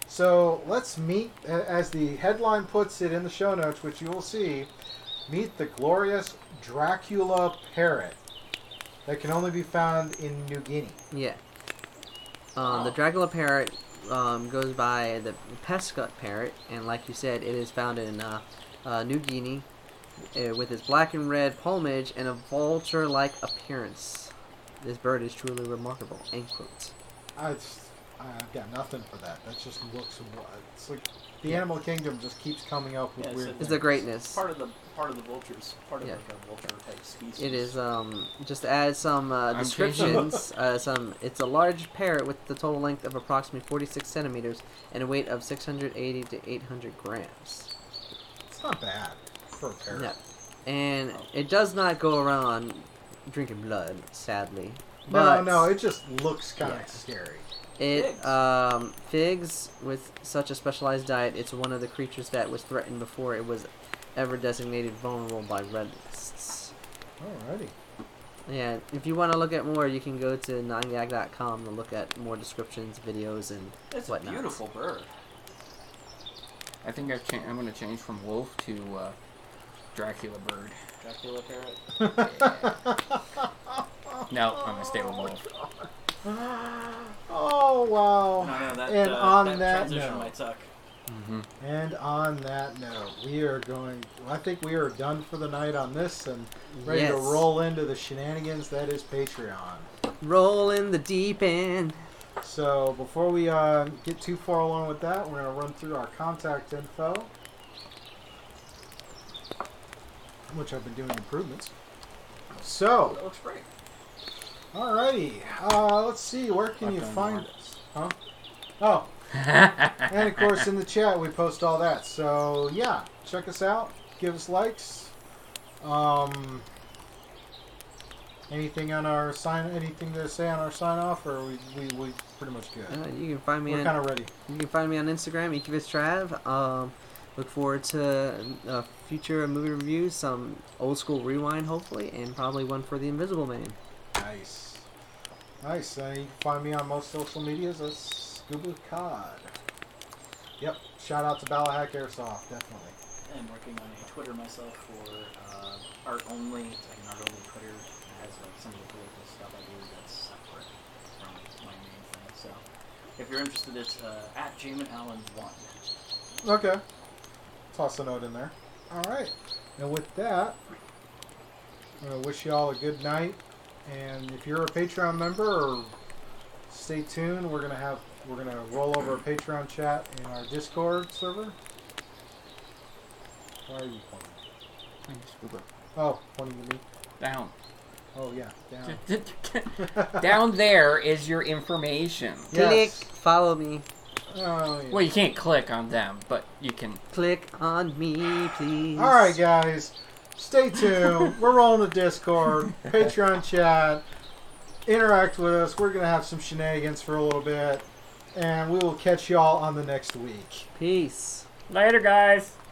so let's meet, as the headline puts it in the show notes, which you will see, meet the glorious Dracula parrot that can only be found in New Guinea. Yeah, the Dracula parrot. Goes by the Pescut parrot, and like you said, it is found in New Guinea with its black and red plumage and a vulture-like appearance. This bird is truly remarkable. End quote. I've got nothing for that. That just looks. It's like the animal kingdom just keeps coming up with weird. It's the greatness. It's part of the vultures. Part of like a vulture type species. It is. Just to add some descriptions. It's a large parrot with the total length of approximately 46 centimeters and a weight of 680 to 800 grams. It's not bad for a parrot. No. And it does not go around drinking blood, sadly. But, no, it just looks kind of scary. Figs, with such a specialized diet, it's one of the creatures that was threatened before it was ever designated vulnerable by red lists. Alrighty. Yeah, if you want to look at more, you can go to 9gag.com to look at more descriptions, videos, and it's whatnot. It's a beautiful bird. I think I'm going to change from wolf to Dracula bird. Dracula parrot? No, I'm going to stay with wolf. Oh, wow. No, that might suck. Mm-hmm. And on that note, I think we are done for the night on this and ready to roll into the shenanigans that is Patreon. Roll in the deep end. So before we get too far along with that, we're going to run through our contact info, which I've been doing improvements. So. That looks great. Alrighty, let's see, where can you find us? Huh? Oh, and of course in the chat we post all that, so yeah, check us out, give us likes, Anything on our sign? Anything to say on our sign off, or we pretty much good. You can find me. We're kind of ready. You can find me on Instagram, IncubusTrav. Look forward to future movie reviews, some old school rewind, hopefully, and probably one for the Invisible Man. Nice, nice. You can find me on most social medias. That's ScubaCod. Yep. Shout out to Balahack Airsoft, definitely. I'm working on a Twitter myself for art only. It's like an art only Twitter. Has like some of the political stuff I do that's separate from my main thing. So if you're interested, it's at JaminAllen1. Okay. Toss a note in there. All right. And with that, I'm going to wish you all a good night. And if you're a Patreon member, stay tuned. We're gonna roll over a Patreon chat in our Discord server. Why are you pointing? I'm Scuba. Oh, pointing at me. Down. Oh, yeah, down. Down there is your information. Yes. Click, follow me. Oh, yeah. Well, you can't click on them, but you can... Click on me, please. All right, guys. Stay tuned. We're rolling the Discord, Patreon chat. Interact with us. We're going to have some shenanigans for a little bit. And we will catch y'all on the next week. Peace. Later, guys.